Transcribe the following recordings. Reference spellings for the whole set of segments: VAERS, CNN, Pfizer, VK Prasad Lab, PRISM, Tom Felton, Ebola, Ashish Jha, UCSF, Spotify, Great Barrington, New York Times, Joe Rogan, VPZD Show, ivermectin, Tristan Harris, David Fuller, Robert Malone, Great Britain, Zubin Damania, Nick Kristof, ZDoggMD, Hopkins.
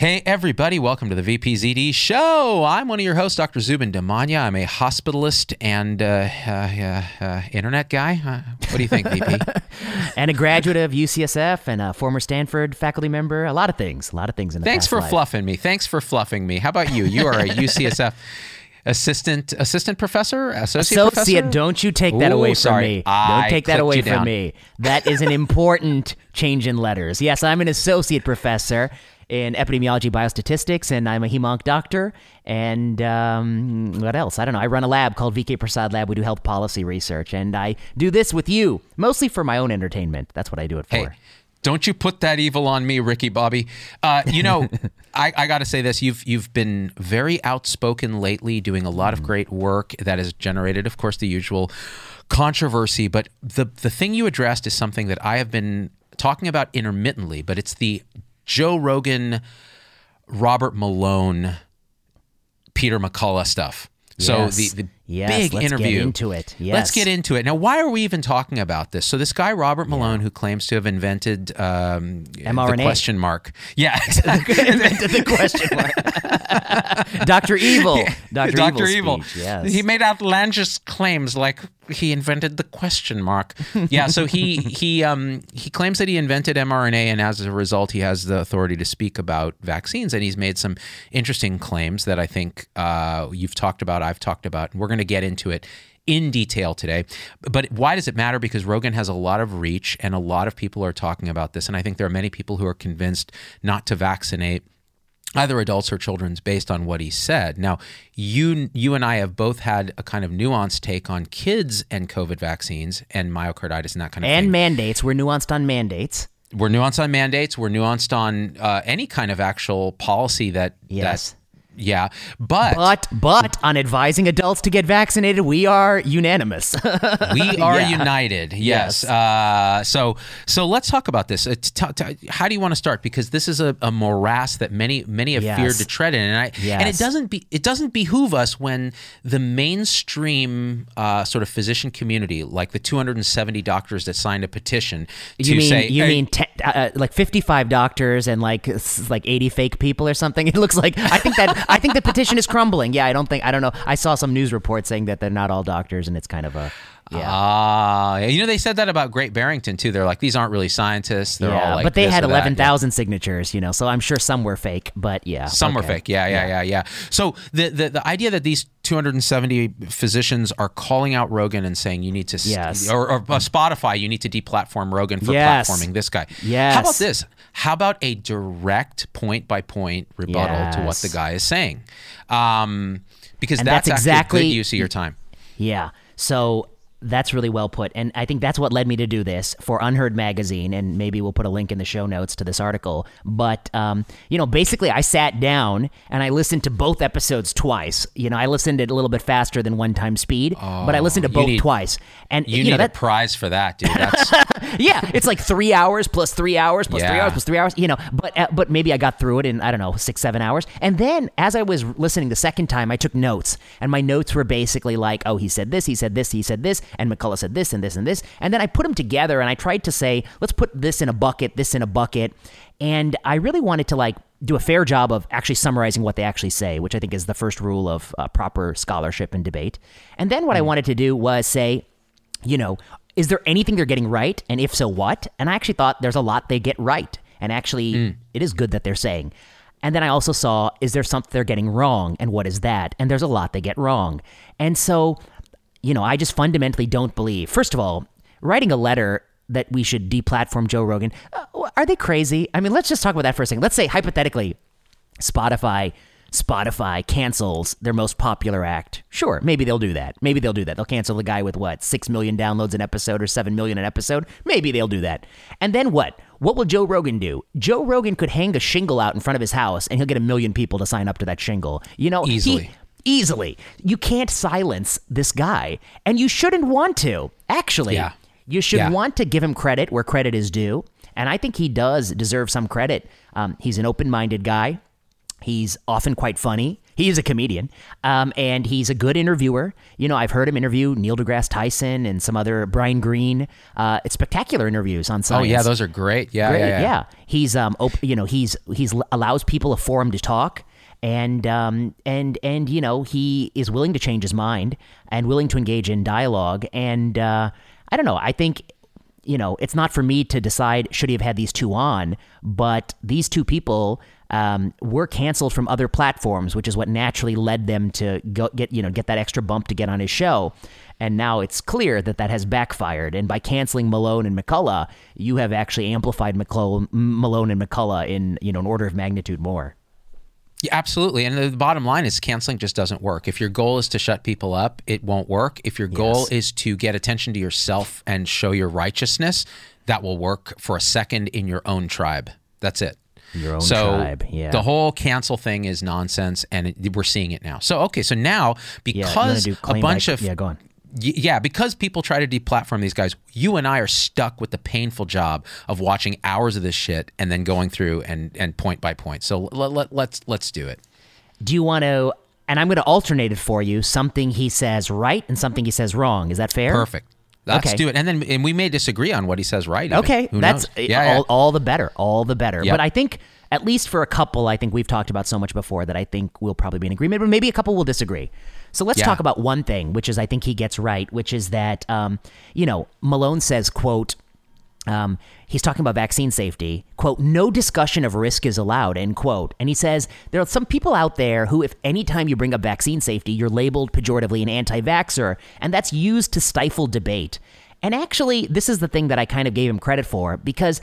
Hey everybody, welcome to the VPZD Show. I'm one of your hosts, Dr. Zubin Damania. I'm a hospitalist and internet guy. What do you think, VP? And a graduate of UCSF and a former Stanford faculty member. A lot of things in the past life. Thanks for fluffing me. How about you? You are a UCSF assistant professor, associate professor? Don't you take that away from me. Don't take that away from me. That is an important change in letters. Yes, I'm an associate professor in epidemiology biostatistics, and I'm a hem-onc doctor, and what else? I don't know. I run a lab called VK Prasad Lab. We do health policy research, and I do this with you, mostly for my own entertainment. That's what I do it for. Hey, don't you put that evil on me, Ricky Bobby. I got to say this. You've been very outspoken lately, doing a lot of great work that has generated, of course, the usual controversy, but the thing you addressed is something that I have been talking about intermittently, but it's the Joe Rogan, Robert Malone, Peter McCullough stuff. Yes. So the big interview. Let's get into it. Yes. Let's get into it. Now, why are we even talking about this? So this guy, Robert Malone, who claims to have invented mRNA. The question mark. Yeah. Invented the question mark. Dr. Evil. Yeah. Dr. Evil. Yes. He made outlandish claims like he invented the question mark. Yeah, so he claims that he invented mRNA, and as a result, he has the authority to speak about vaccines. And he's made some interesting claims that I think you've talked about, I've talked about, and we're going to get into it in detail today. But why does it matter? Because Rogan has a lot of reach, and a lot of people are talking about this. And I think there are many people who are convinced not to vaccinate either adults or children based on what he said. Now, you and I have both had a kind of nuanced take on kids and COVID vaccines and myocarditis and that kind of thing. And mandates. We're nuanced on mandates. We're nuanced on mandates. We're nuanced on any kind of actual policy that... Yes. Yeah, but on advising adults to get vaccinated, we are unanimous. We are united. Yes. So let's talk about this. How do you want to start? Because this is a morass that many have feared to tread in, and it doesn't behoove us when the mainstream sort of physician community, like the 270 doctors that signed a petition, like 55 doctors and like 80 fake people or something. It looks like I think the petition is crumbling. Yeah, I don't know. I saw some news report saying that they're not all doctors, and it's kind of a... they said that about Great Barrington too. They're like, these aren't really scientists. They're all like, but they had 11,000 signatures, so I'm sure some were fake. But some were fake. Yeah. So the idea that these 270 physicians are calling out Rogan and saying you need to, or Spotify, you need to deplatform Rogan for platforming this guy. Yes. How about this? How about a direct point-by-point rebuttal to what the guy is saying? Because that's exactly a good use of your time. Yeah. So. That's really well put, and I think that's what led me to do this for Unheard Magazine, and maybe we'll put a link in the show notes to this article, but, basically I sat down and I listened to both episodes twice. I listened it a little bit faster than one time speed, but I listened to both twice. And you need a prize for that, dude. That's... it's like 3 hours plus 3 hours plus 3 hours plus 3 hours, but maybe I got through it in, I don't know, 6-7 hours. And then as I was listening the second time, I took notes, and my notes were basically like, oh, he said this, he said this, he said this. And McCullough said this and this and this. And then I put them together, and I tried to say, let's put this in a bucket. And I really wanted to do a fair job of actually summarizing what they actually say, which I think is the first rule of proper scholarship and debate. And then what I wanted to do was say, is there anything they're getting right? And if so, what? And I actually thought there's a lot they get right. And actually, it is good that they're saying. And then I also saw, is there something they're getting wrong? And what is that? And there's a lot they get wrong. And so... I just fundamentally don't believe. First of all, writing a letter that we should deplatform Joe Rogan, are they crazy? I mean, let's just talk about that for a second. Let's say, hypothetically, Spotify cancels their most popular act. Sure, maybe they'll do that. They'll cancel the guy with, 6 million downloads an episode or 7 million an episode? Maybe they'll do that. And then what? What will Joe Rogan do? Joe Rogan could hang a shingle out in front of his house, and he'll get 1 million people to sign up to that shingle. Easily. Easily. You can't silence this guy, and you shouldn't want to. Actually, you should want to give him credit where credit is due, and I think he does deserve some credit. He's an open-minded guy. He's often quite funny. He is a comedian, and he's a good interviewer. You know, I've heard him interview Neil deGrasse Tyson and some other, Brian Greene. It's spectacular interviews on science. Oh yeah, those are great. Yeah. He's he's allows people a forum to talk, and you know, he is willing to change his mind and willing to engage in dialogue. And I don't know. I think, you know, it's not for me to decide should he have had these two on, but these two people were canceled from other platforms, which is what naturally led them to go get that extra bump to get on his show. And now it's clear that that has backfired. And by canceling Malone and McCullough, you have actually amplified Malone and McCullough in, you know, an order of magnitude more. Yeah, absolutely. And the bottom line is canceling just doesn't work. If your goal is to shut people up, it won't work. If your goal is to get attention to yourself and show your righteousness, that will work for a second in your own tribe. That's it. The whole cancel thing is nonsense, and we're seeing it now. So, okay, so now because a bunch of... Yeah, go on. Yeah, because people try to deplatform these guys, you and I are stuck with the painful job of watching hours of this shit and then going through and point by point. So let's do it. Do you want to... And I'm going to alternate it for you, something he says right and something he says wrong. Is that fair? Perfect. Let's do it. And we may disagree on what he says right. Okay. Who knows? All the better. All the better. Yep. But I think at least for a couple, I think we've talked about so much before that I think we'll probably be in agreement, but maybe a couple will disagree. So let's talk about one thing, which is I think he gets right, which is that, you know, Malone says, quote, he's talking about vaccine safety, quote, no discussion of risk is allowed, end quote. And he says, there are some people out there who, if any time you bring up vaccine safety, you're labeled pejoratively an anti-vaxxer, and that's used to stifle debate. And actually, this is the thing that I kind of gave him credit for, because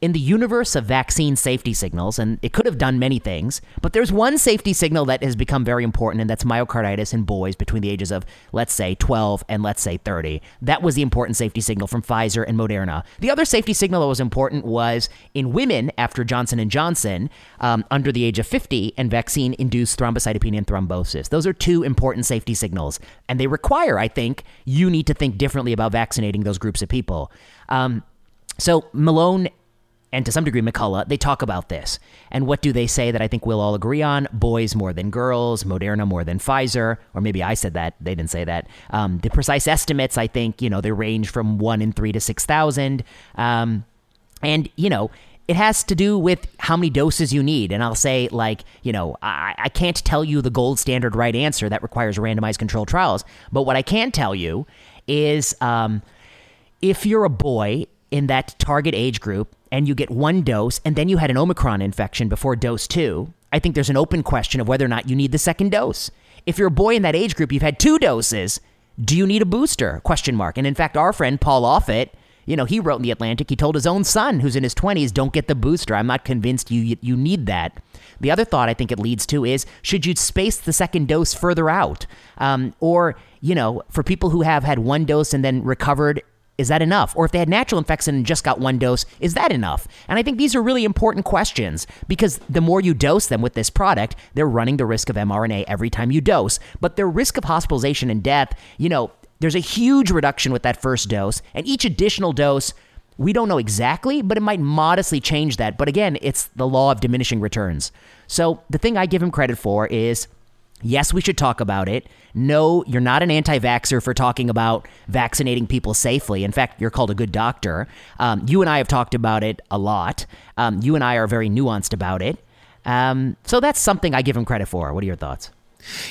in the universe of vaccine safety signals, and it could have done many things, but there's one safety signal that has become very important, and that's myocarditis in boys between the ages of, let's say, 12 and, let's say, 30. That was the important safety signal from Pfizer and Moderna. The other safety signal that was important was in women after Johnson & Johnson under the age of 50 and vaccine-induced thrombocytopenia and thrombosis. Those are two important safety signals, and they require, I think, you need to think differently about vaccinating those groups of people. So Malone... and to some degree, McCullough, they talk about this. And what do they say that I think we'll all agree on? Boys more than girls, Moderna more than Pfizer, or maybe I said that, they didn't say that. The precise estimates, I think, you know, they range from 1 in 3 to 6,000. And, you know, it has to do with how many doses you need. And I'll say, like, you know, I can't tell you the gold standard right answer that requires randomized controlled trials. But what I can tell you is if you're a boy in that target age group, and you get one dose, and then you had an Omicron infection before dose 2, I think there's an open question of whether or not you need the second dose. If you're a boy in that age group, you've had 2 doses, do you need a booster? Question mark. And in fact, our friend Paul Offit, you know, he wrote in The Atlantic, he told his own son, who's in his 20s, don't get the booster. I'm not convinced you need that. The other thought I think it leads to is, should you space the second dose further out? Or, you know, for people who have had 1 dose and then recovered, is that enough? Or if they had natural infection and just got 1 dose, is that enough? And I think these are really important questions because the more you dose them with this product, they're running the risk of mRNA every time you dose. But their risk of hospitalization and death, you know, there's a huge reduction with that first dose. And each additional dose, we don't know exactly, but it might modestly change that. But again, it's the law of diminishing returns. So the thing I give him credit for is... yes, we should talk about it. No, you're not an anti-vaxxer for talking about vaccinating people safely. In fact, you're called a good doctor. You and I have talked about it a lot. You and I are very nuanced about it. So that's something I give him credit for. What are your thoughts?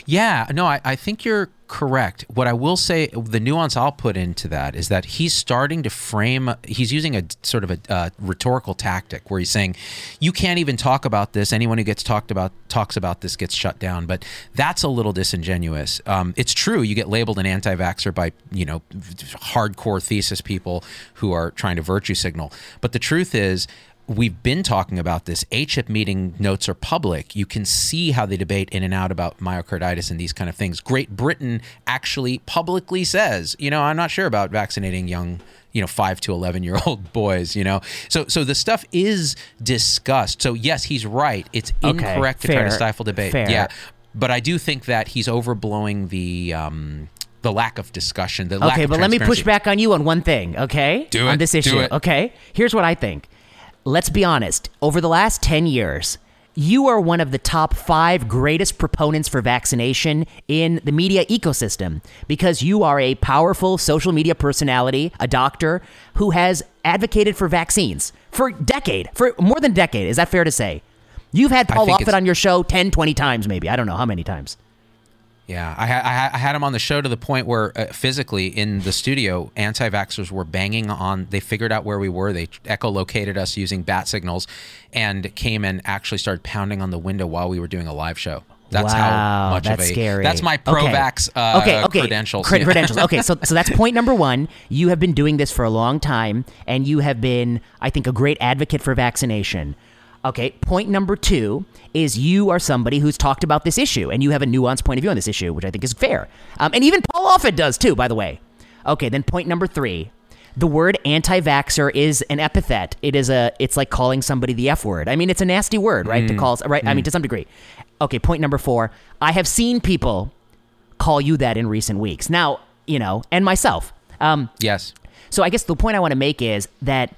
Yeah, no, I think you're correct. What I will say, the nuance I'll put into that is that he's starting to frame, he's using a sort of a rhetorical tactic where he's saying, you can't even talk about this. Anyone who gets talks about this gets shut down. But that's a little disingenuous. It's true. You get labeled an anti-vaxxer by, you know, hardcore thesis people who are trying to virtue signal. But the truth is, we've been talking about this. ACHIP meeting notes are public. You can see how they debate in and out about myocarditis and these kind of things. Great Britain actually publicly says, you know, I'm not sure about vaccinating young, you know, 5 to 11-year-old boys, you know. So the stuff is discussed. So yes, he's right. It's incorrect to try to stifle debate. Fair. Yeah. But I do think that he's overblowing the lack of discussion, the lack of transparency. Okay, but let me push back on you on one thing, okay? Do it. On this issue. Okay. Here's what I think. Let's be honest, over the last 10 years, you are one of the top 5 greatest proponents for vaccination in the media ecosystem because you are a powerful social media personality, a doctor who has advocated for vaccines for more than a decade. Is that fair to say? You've had Paul Offit on your show 10, 20 times maybe. I don't know how many times. Yeah, I had him on the show to the point where physically in the studio, anti-vaxxers were banging on. They figured out where we were. They echolocated us using bat signals and came and actually started pounding on the window while we were doing a live show. That's wow, how much that's of a, scary. That's my pro-vax credentials. Credentials. Okay, so that's point number one. You have been doing this for a long time, and you have been, I think, a great advocate for vaccination. Okay, point number two is you are somebody who's talked about this issue, and you have a nuanced point of view on this issue, which I think is fair. And even Paul Offit does too, by the way. Okay, then point number three, the word anti-vaxxer is an epithet. It's like calling somebody the F word. I mean, it's a nasty word, right? To call, right? I mean, to some degree. Okay, point number four, I have seen people call you that in recent weeks. Now, and myself. Yes. So I guess the point I want to make is that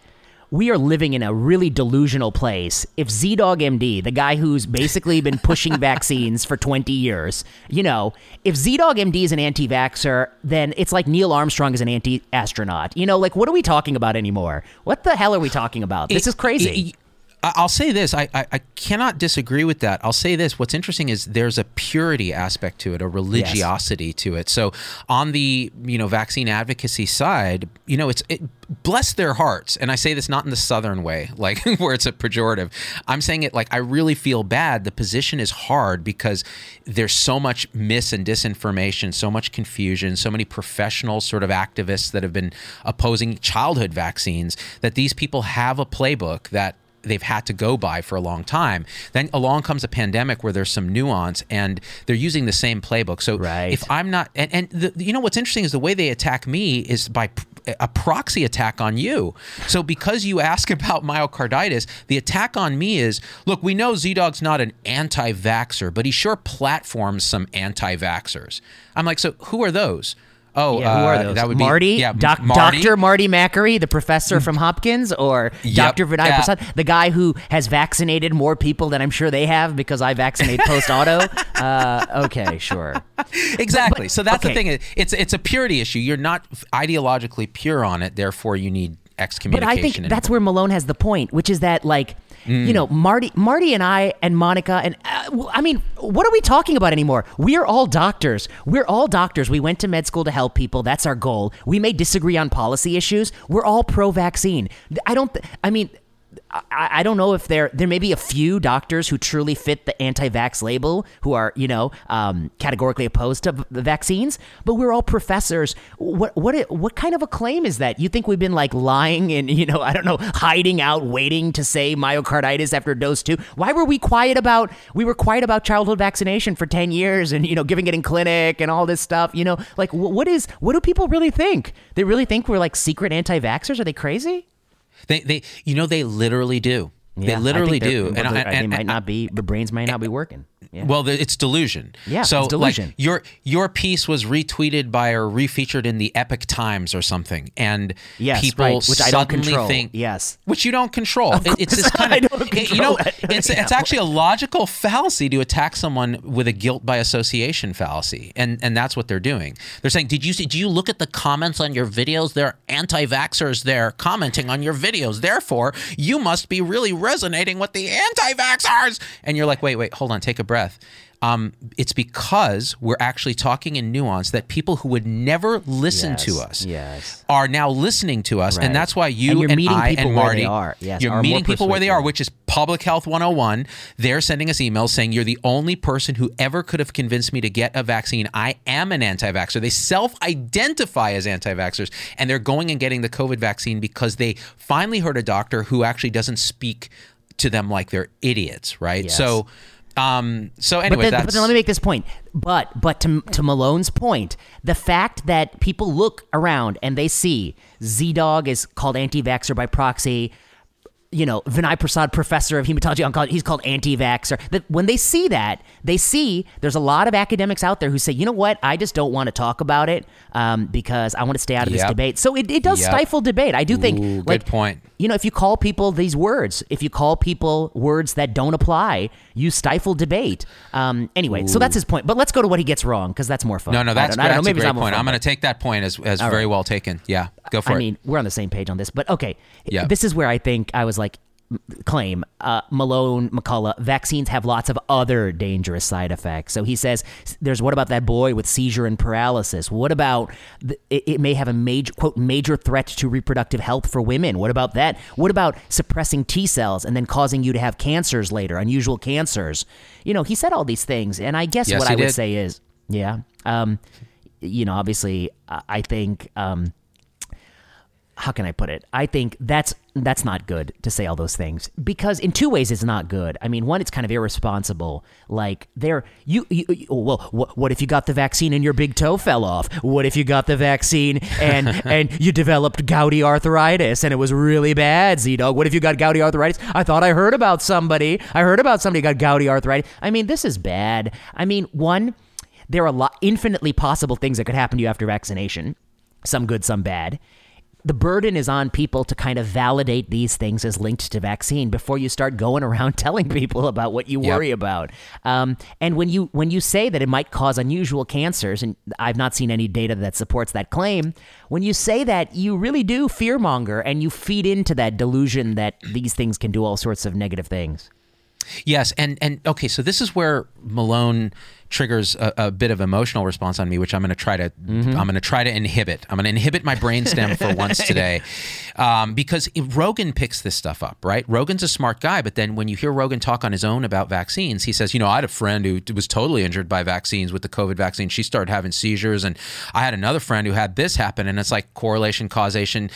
we are living in a really delusional place. If ZDoggMD, the guy who's basically been pushing vaccines for 20 years, if ZDoggMD is an anti-vaxxer, then it's like Neil Armstrong is an anti-astronaut. Like, what are we talking about anymore? What the hell are we talking about? This is crazy. I'll say this. I cannot disagree with that. I'll say this. What's interesting is there's a purity aspect to it, a religiosity to it. So on the, vaccine advocacy side, bless their hearts. And I say this not in the Southern way, like where it's a pejorative. I'm saying it like I really feel bad. The position is hard because there's so much mis and disinformation, so much confusion, so many professional sort of activists that have been opposing childhood vaccines that these people have a playbook that they've had to go by for a long time. Then along comes a pandemic where there's some nuance and they're using the same playbook. So if I'm not, what's interesting is the way they attack me is by a proxy attack on you. So because you ask about myocarditis, the attack on me is, look, we know ZDogg's not an anti-vaxxer, but he sure platforms some anti-vaxxers. I'm like, so who are those? Oh, yeah, who are those? That would Marty? Be Marty? Dr. Marty Makary, the professor from Hopkins, or Dr. Vinay Prasad, the guy who has vaccinated more people than I'm sure they have because I vaccinate post-auto. Okay, sure. Exactly. But, so that's the thing. It's a purity issue. You're not ideologically pure on it. Therefore, you need excommunication. But I think that's where Malone has the point, which is that Marty and I and Monica and what are we talking about anymore? We're all doctors. We went to med school to help people. That's our goal. We may disagree on policy issues. We're all pro-vaccine. I don't know if there may be a few doctors who truly fit the anti-vax label who are, categorically opposed to the vaccines, but we're all professors. What kind of a claim is that? You think we've been like lying and, hiding out, waiting to say myocarditis after dose 2? Why were we quiet about, childhood vaccination for 10 years and, giving it in clinic and all this stuff, what do people really think? They really think we're like secret anti-vaxxers? Are they crazy? They literally do. Yeah, they literally do. Their brains might not be working. Yeah. Well, it's delusion. Yeah, so, it's delusion. Like, your piece was retweeted by or refeatured in the Epoch Times or something, and people which I don't control. Think which you don't control. It's this kind of it's actually a logical fallacy to attack someone with a guilt by association fallacy, and that's what they're doing. They're saying, do you look at the comments on your videos? They're anti-vaxxers. They're commenting on your videos. Therefore, you must be really resonating with the anti-vaxxers. And you're like, wait, hold on, take a breath. It's because we're actually talking in nuance that people who would never listen to us are now listening to us. Right. And that's why you and I and Marty, you're meeting people where they are, which is Public Health 101. They're sending us emails saying, you're the only person who ever could have convinced me to get a vaccine. I am an anti-vaxxer. They self-identify as anti-vaxxers, and they're going and getting the COVID vaccine because they finally heard a doctor who actually doesn't speak to them like they're idiots, right? Yes. So anyway, but then let me make this point. But to Malone's point, the fact that people look around and they see ZDogg is called anti-vaxxer by proxy, you know, Vinay Prasad, professor of hematology oncology, he's called anti-vaxxer. That when they see that, they see there's a lot of academics out there who say, you know what, I just don't want to talk about it because I want to stay out of this debate. So it does stifle debate. I do think, good point. You know, if you call people these words, if you call people words that don't apply, you stifle debate. Anyway, so that's his point. But let's go to what he gets wrong because that's more fun. No, that's a great point. I'm going to take that point as very well taken. Yeah, go for it. I mean, we're on the same page on this, but okay. Yeah. This is where I think I was like, claim Malone McCullough, vaccines have lots of other dangerous side effects. So he says, there's what about that boy with seizure and paralysis? What about it may have a major, quote, major threat to reproductive health for women? What about that? What about suppressing T cells and then causing you to have cancers later, unusual cancers? You know, he said all these things. And I guess what I would say is, you know, obviously, I think, how can I put it? I think that's not good to say all those things because in two ways it's not good. I mean, one, it's kind of irresponsible. Like what if you got the vaccine and your big toe fell off? What if you got the vaccine and you developed gouty arthritis and it was really bad, Z-Dog? What if you got gouty arthritis? I thought I heard about somebody. I heard about somebody who got gouty arthritis. I mean, this is bad. I mean, one, there are infinitely possible things that could happen to you after vaccination. Some good, some bad. The burden is on people to kind of validate these things as linked to vaccine before you start going around telling people about what you worry about. And when you say that it might cause unusual cancers, and I've not seen any data that supports that claim, when you say that, you really do fearmonger and you feed into that delusion that these things can do all sorts of negative things. Yes, and okay, so this is where Malone triggers a bit of emotional response on me, which I'm going to try to inhibit. I'm going to inhibit my brainstem for once today, because Rogan picks this stuff up, right? Rogan's a smart guy, but then when you hear Rogan talk on his own about vaccines, he says, you know, I had a friend who was totally injured by vaccines with the COVID vaccine. She started having seizures, and I had another friend who had this happen, and it's like correlation, causation,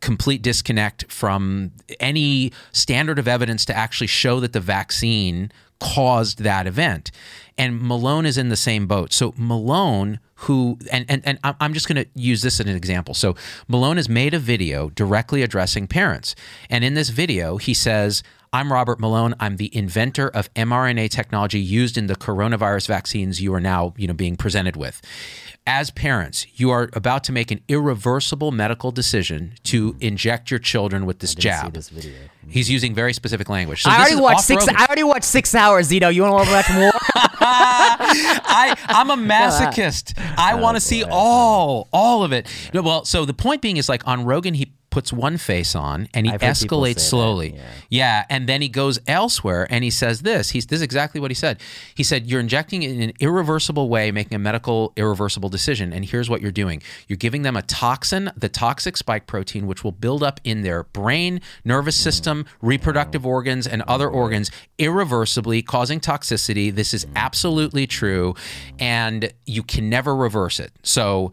complete disconnect from any standard of evidence to actually show that the vaccine caused that event. And Malone is in the same boat. So Malone, who, and I'm just going to use this as an example. So Malone has made a video directly addressing parents. And in this video, he says, I'm Robert Malone. I'm the inventor of mRNA technology used in the coronavirus vaccines you are now, you know, being presented with. As parents, you are about to make an irreversible medical decision to inject your children with this jab. I didn't see this video. He's using very specific language. So I already watched 6 hours, Zito. You want to watch more? I'm a masochist. I want to see all of it. No, well, so the point being is like on Rogan, he puts one face on and he escalates slowly. That, yeah. And then he goes elsewhere and he says this. This is exactly what he said. He said, you're injecting it in an irreversible way, making a medical irreversible decision. And here's what you're doing. You're giving them a toxin, the toxic spike protein, which will build up in their brain, nervous system, reproductive organs, and other organs irreversibly, causing toxicity. This is absolutely true. And you can never reverse it. So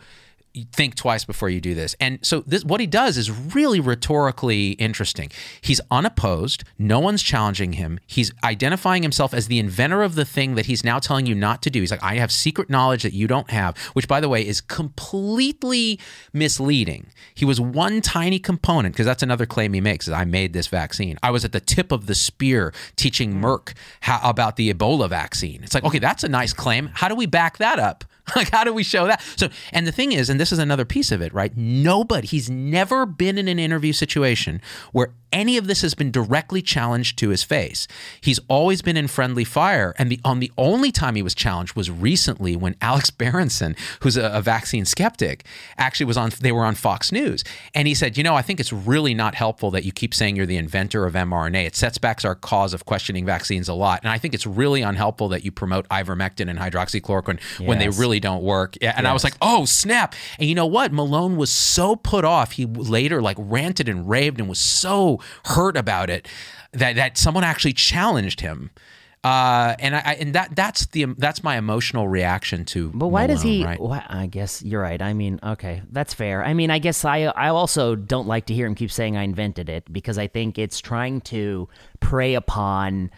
think twice before you do this. And so what he does is really rhetorically interesting. He's unopposed. No one's challenging him. He's identifying himself as the inventor of the thing that he's now telling you not to do. He's like, I have secret knowledge that you don't have, which, by the way, is completely misleading. He was one tiny component, because that's another claim he makes, is I made this vaccine. I was at the tip of the spear teaching Merck about the Ebola vaccine. It's like, okay, that's a nice claim. How do we back that up? Like, how do we show that? So, and the thing is, and this is another piece of it, right? Nobody, he's never been in an interview situation where any of this has been directly challenged to his face. He's always been in friendly fire. And the only time he was challenged was recently when Alex Berenson, who's a vaccine skeptic, actually they were on Fox News. And he said, you know, I think it's really not helpful that you keep saying you're the inventor of mRNA. It sets back our cause of questioning vaccines a lot. And I think it's really unhelpful that you promote ivermectin and hydroxychloroquine when they really don't work. And I was like, oh, snap. And you know what? Malone was so put off. He later like ranted and raved and was so hurt about it that someone actually challenged him. And that's my emotional reaction to Malone. But why does he? Right? Well, I guess you're right. I mean, okay, that's fair. I mean, I guess I also don't like to hear him keep saying I invented it, because I think it's trying to prey upon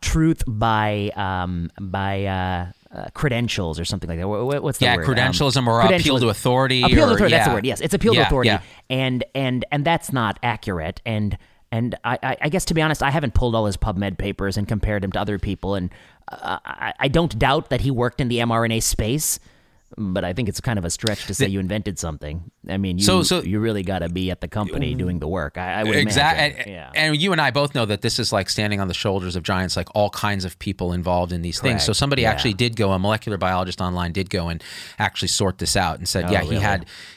truth by credentials or something like that. What's the word? Credentialism or appeal to authority. Appeal to authority. That's the word. Yes, it's appeal to authority, and that's not accurate. And And I guess, to be honest, I haven't pulled all his PubMed papers and compared him to other people. And I don't doubt that he worked in the mRNA space, but I think it's kind of a stretch to say you invented something. I mean, you really got to be at the company doing the work. I would imagine. Yeah. And you and I both know that this is like standing on the shoulders of giants, like all kinds of people involved in these things. So somebody actually did go, a molecular biologist online did go and actually sort this out and said,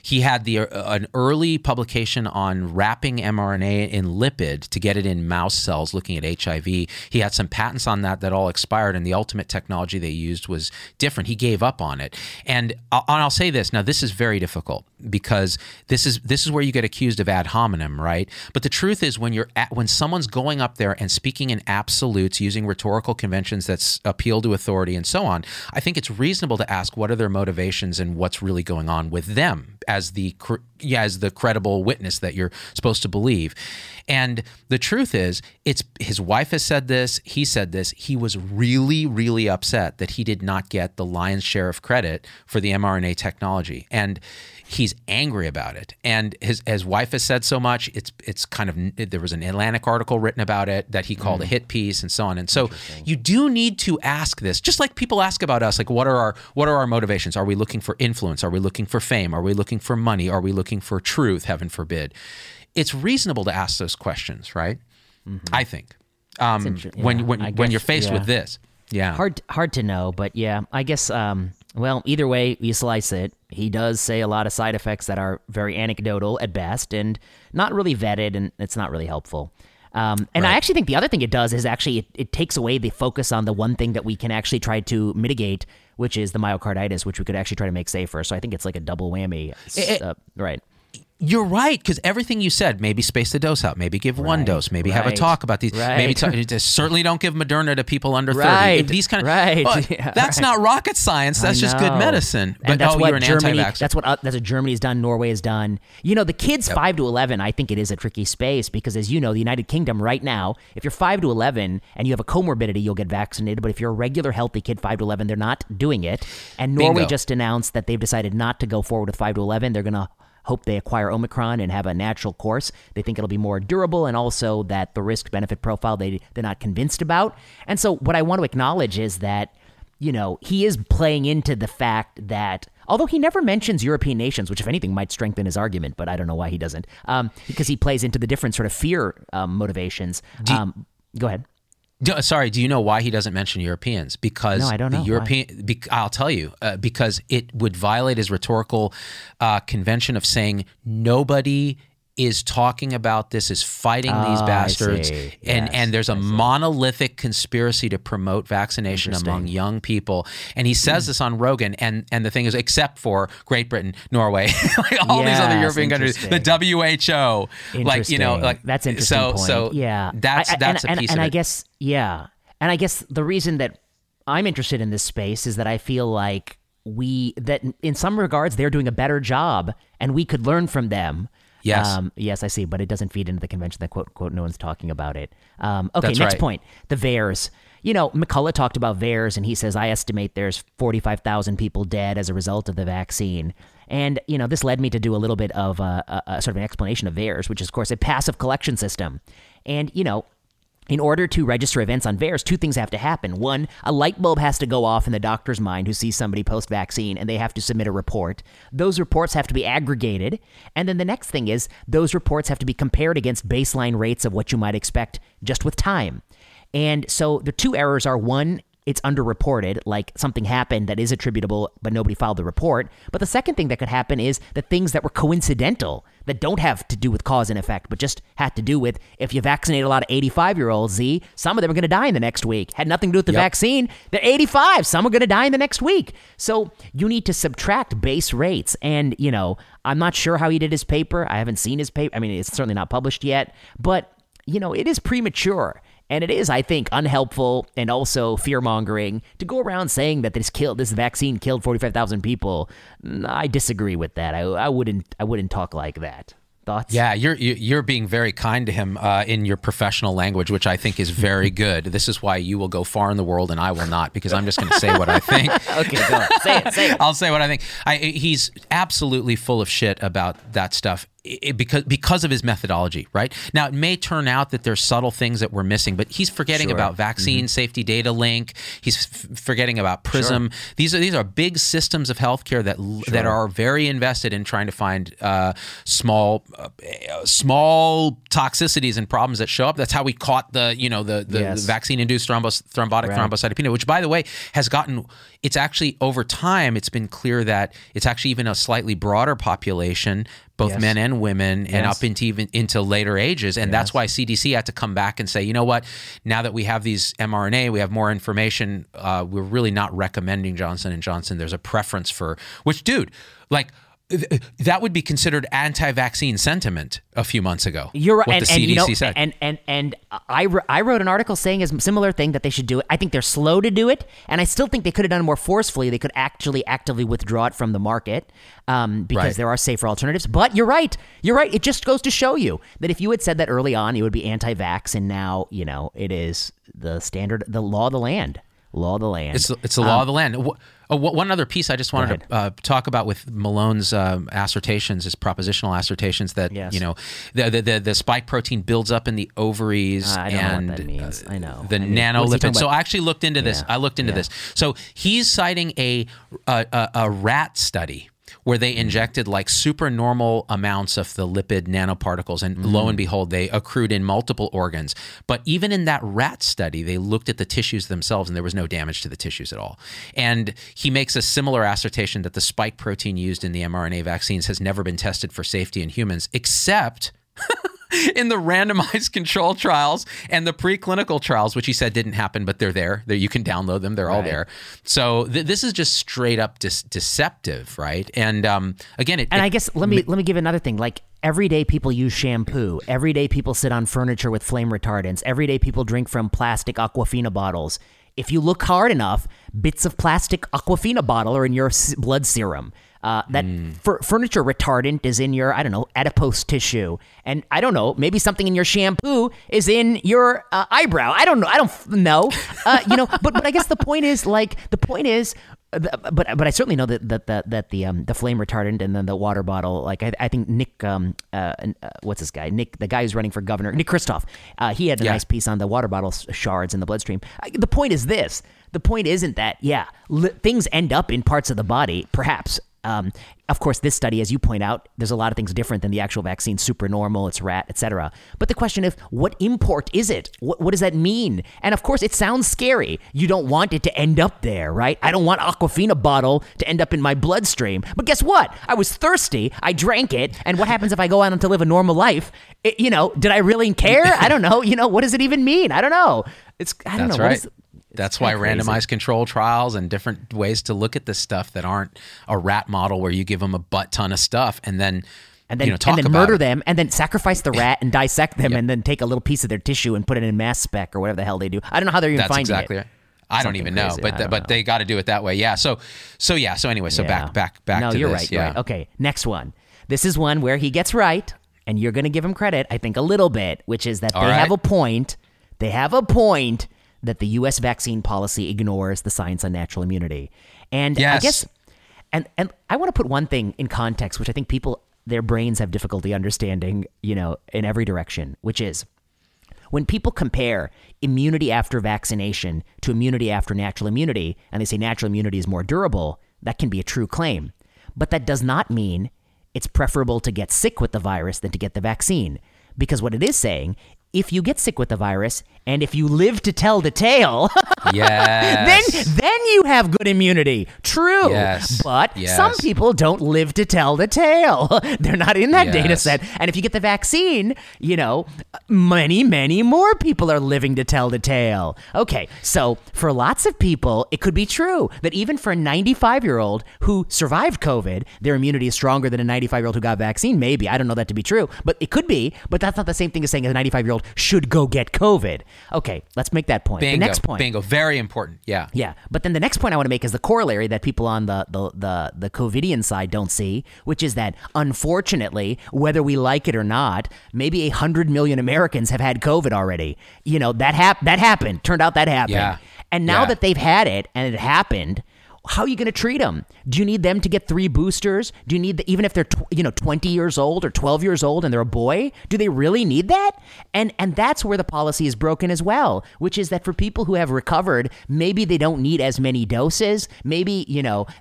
he had an early publication on wrapping mRNA in lipid to get it in mouse cells looking at HIV. He had some patents on that all expired, and the ultimate technology they used was different. He gave up on it. And I'll say this. Now, this is very difficult, because this is where you get accused of ad hominem, right? But the truth is, when someone's going up there and speaking in absolutes, using rhetorical conventions that's appeal to authority and so on, I think it's reasonable to ask what are their motivations and what's really going on with them as the credible witness that you're supposed to believe. And the truth is, it's his wife has said this, he said this, he was really, really upset that he did not get the lion's share of credit for the mRNA technology. And he's angry about it. And his wife has said so much, it's kind of, there was an Atlantic article written about it that he called a hit piece and so on. And so you do need to ask this, just like people ask about us, like what are our motivations? Are we looking for influence? Are we looking for fame? Are we looking for money? Are we looking for truth? Heaven forbid. It's reasonable to ask those questions, right? Mm-hmm. I think when you're faced with this. Yeah. Hard to know, but yeah, I guess, well, either way you slice it, he does say a lot of side effects that are very anecdotal at best and not really vetted, and it's not really helpful. And right. I actually think the other thing it does is actually it takes away the focus on the one thing that we can actually try to mitigate, which is the myocarditis, which we could actually try to make safer. So I think it's like a double whammy. Right. You're right, because everything you said, maybe space the dose out, maybe give one dose, maybe have a talk about these, maybe certainly don't give Moderna to people under 30. These kind of that's not rocket science. That's just good medicine. But you're an anti-vaxxer. That's what Germany's done. Norway has done. You know, the kids 5 to 11. I think it is a tricky space because, as you know, the United Kingdom right now, if you're 5 to 11 and you have a comorbidity, you'll get vaccinated. But if you're a regular healthy kid, 5 to 11, they're not doing it. And Norway just announced that they've decided not to go forward with 5 to 11. They're gonna hope they acquire Omicron and have a natural course. They think it'll be more durable, and also that the risk-benefit profile they're not convinced about. And so what I want to acknowledge is that, you know, he is playing into the fact that, although he never mentions European nations, which if anything might strengthen his argument, but I don't know why he doesn't, because he plays into the different sort of fear motivations. Go ahead. Do you know why he doesn't mention Europeans? Because no, I don't know. I'll tell you, because it would violate his rhetorical convention of saying nobody is talking about this, is fighting these bastards. And there's a monolithic conspiracy to promote vaccination among young people. And he says this on Rogan, and the thing is, except for Great Britain, Norway, like all these other European countries, the WHO, like, you know, like that's interesting. That's a piece of it. And I guess the reason that I'm interested in this space is that I feel like that in some regards they're doing a better job and we could learn from them. Yes. Yes, I see, but it doesn't feed into the convention that quote no one's talking about it. Okay, that's next point, the VAERS. You know, McCullough talked about VAERS, and he says, I estimate there's 45,000 people dead as a result of the vaccine. And, you know, this led me to do a little bit of a sort of an explanation of VAERS, which is, of course, a passive collection system. And, you know, in order to register events on VAERS, two things have to happen. One, a light bulb has to go off in the doctor's mind who sees somebody post-vaccine, and they have to submit a report. Those reports have to be aggregated. And then the next thing is those reports have to be compared against baseline rates of what you might expect just with time. And so the two errors are, one, it's underreported, like something happened that is attributable, but nobody filed the report. But the second thing that could happen is the things that were coincidental, that don't have to do with cause and effect, but just had to do with, if you vaccinate a lot of 85-year-olds, some of them are going to die in the next week. Had nothing to do with the vaccine. They're 85. Some are going to die in the next week. So you need to subtract base rates. And, you know, I'm not sure how he did his paper. I haven't seen his paper. I mean, it's certainly not published yet. But, you know, it is premature. And it is, I think, unhelpful and also fear-mongering to go around saying that this vaccine killed 45,000 people. I disagree with that. I wouldn't talk like that. Thoughts? Yeah, you're being very kind to him in your professional language, which I think is very good. This is why you will go far in the world and I will not, because I'm just going to say what I think. Okay, go on. Say it. I'll say what I think. He's absolutely full of shit about that stuff. because of his methodology, right? Now, it may turn out that there's subtle things that we're missing, but he's forgetting about vaccine safety data link. He's forgetting about PRISM. Sure. These are big systems of healthcare that that are very invested in trying to find small toxicities and problems that show up. That's how we caught the vaccine-induced thrombotic thrombocytopenia, which, by the way, has gotten. It's actually over time. It's been clear that it's actually even a slightly broader population. Both men and women, and up into even into later ages, and that's why CDC had to come back and say, you know what? Now that we have these mRNA, we have more information. We're really not recommending Johnson & Johnson. There's a preference for which, dude, like that would be considered anti-vaccine sentiment a few months ago. You're right, and the CDC said, and I wrote an article saying a similar thing that they should do it. I think they're slow to do it, and I still think they could have done it more forcefully. They could actually actively withdraw it from the market. Because there are safer alternatives. But you're right. It just goes to show you that if you had said that early on, it would be anti-vax, and now, you know, it is the standard, the law of the land. It's the law of the land. One other piece I just wanted to talk about with Malone's assertions, his propositional assertions that, you know, the spike protein builds up in the ovaries and the nanolipid. So I actually looked into this. So he's citing a rat study where they injected like supernormal amounts of the lipid nanoparticles, and lo and behold, they accrued in multiple organs. But even in that rat study, they looked at the tissues themselves, and there was no damage to the tissues at all. And he makes a similar assertion that the spike protein used in the mRNA vaccines has never been tested for safety in humans, except in the randomized control trials and the preclinical trials, which he said didn't happen, but they're there. You can download them. They're all there. So this is just straight up deceptive, right? And again, I guess let me give another thing. Like, everyday people use shampoo. Everyday people sit on furniture with flame retardants. Everyday people drink from plastic Aquafina bottles. If you look hard enough, bits of plastic Aquafina bottle are in your blood serum. Furniture retardant is in your, I don't know, adipose tissue. And I don't know, maybe something in your shampoo is in your eyebrow. I don't know. But I guess the point is, but I certainly know that the flame retardant and then the water bottle, like I think Nick, what's this guy? Nick, the guy who's running for governor, Nick Kristof, he had a nice piece on the water bottle shards in the bloodstream. The point is this. The point isn't that, things end up in parts of the body, perhaps. Of course, this study, as you point out, there's a lot of things different than the actual vaccine, supernormal, it's rat, etc. But the question of what import is it? What does that mean? And of course, it sounds scary. You don't want it to end up there, right? I don't want Aquafina bottle to end up in my bloodstream. But guess what? I was thirsty. I drank it. And what happens if I go on to live a normal life? Did I really care? I don't know. What does it even mean? I don't know. I don't know. Right. That's why randomized control trials and different ways to look at this stuff that aren't a rat model where you give them a butt ton of stuff and then murder them and then sacrifice the rat and dissect them and then take a little piece of their tissue and put it in mass spec or whatever the hell they do. I don't know how they're even finding it. That's exactly I don't even know, but they got to do it that way. Yeah. So anyway, back to this. No, you're right. Yeah. Right. Okay. Next one. This is one where he gets right, and you're going to give him credit, I think a little bit, which is that have a point. They have a point that the U.S. vaccine policy ignores the science on natural immunity. And I guess, and I want to put one thing in context, which I think people, their brains have difficulty understanding, in every direction, which is when people compare immunity after vaccination to immunity after natural immunity, and they say natural immunity is more durable, that can be a true claim. But that does not mean it's preferable to get sick with the virus than to get the vaccine. Because what it is saying, if you get sick with the virus, and if you live to tell the tale, then you have good immunity. True. Yes. But some people don't live to tell the tale. They're not in that data set. And if you get the vaccine, many, many more people are living to tell the tale. Okay. So for lots of people, it could be true that even for a 95-year-old who survived COVID, their immunity is stronger than a 95-year-old who got vaccine. Maybe. I don't know that to be true, but it could be. But that's not the same thing as saying a 95-year-old should go get COVID. Okay, let's make that point. Bingo, the next point. Bingo, very important. Yeah. Yeah. But then the next point I want to make is the corollary that people on the COVIDian side don't see, which is that unfortunately, whether we like it or not, maybe 100 million Americans have had COVID already. That happened. Turned out that happened. Yeah. And now that they've had it and it happened, How are you going to treat them? Do you need them to get 3 boosters? Do you need the, even if they're 20 years old or 12 years old and they're a boy? Do they really need that? And that's where the policy is broken as well, which is that for people who have recovered, maybe they don't need as many doses. Maybe,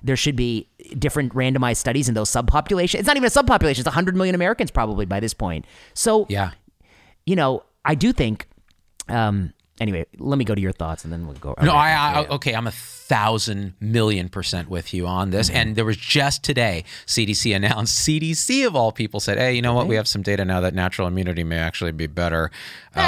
there should be different randomized studies in those subpopulations. It's not even a subpopulation. It's 100 million Americans probably by this point. So, I do think anyway, let me go to your thoughts and then we'll go. No, okay. I'm 1,000,000,000% with you on this. Mm-hmm. And there was just today, CDC announced, CDC of all people said, hey, you know what? We have some data now that natural immunity may actually be better. Than,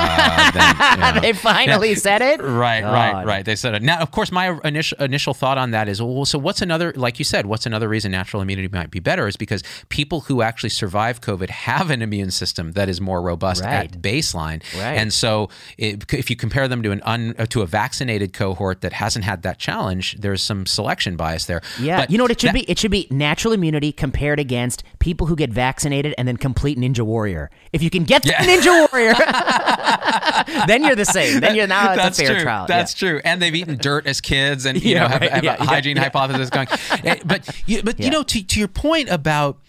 They finally said it. Right. They said it. Now, of course, my initial thought on that is, well, so what's another, like you said, what's another reason natural immunity might be better is because people who actually survive COVID have an immune system that is more robust at baseline. Right. And so if you compare them to a vaccinated cohort that hasn't had that challenge, there's some selection bias there. Yeah, but you know what it should be? It should be natural immunity compared against people who get vaccinated and then complete Ninja Warrior. If you can get to Ninja Warrior, then you're the same. Then you're now it's a fair trial. That's true. And they've eaten dirt as kids and have a hygiene hypothesis going. To your point about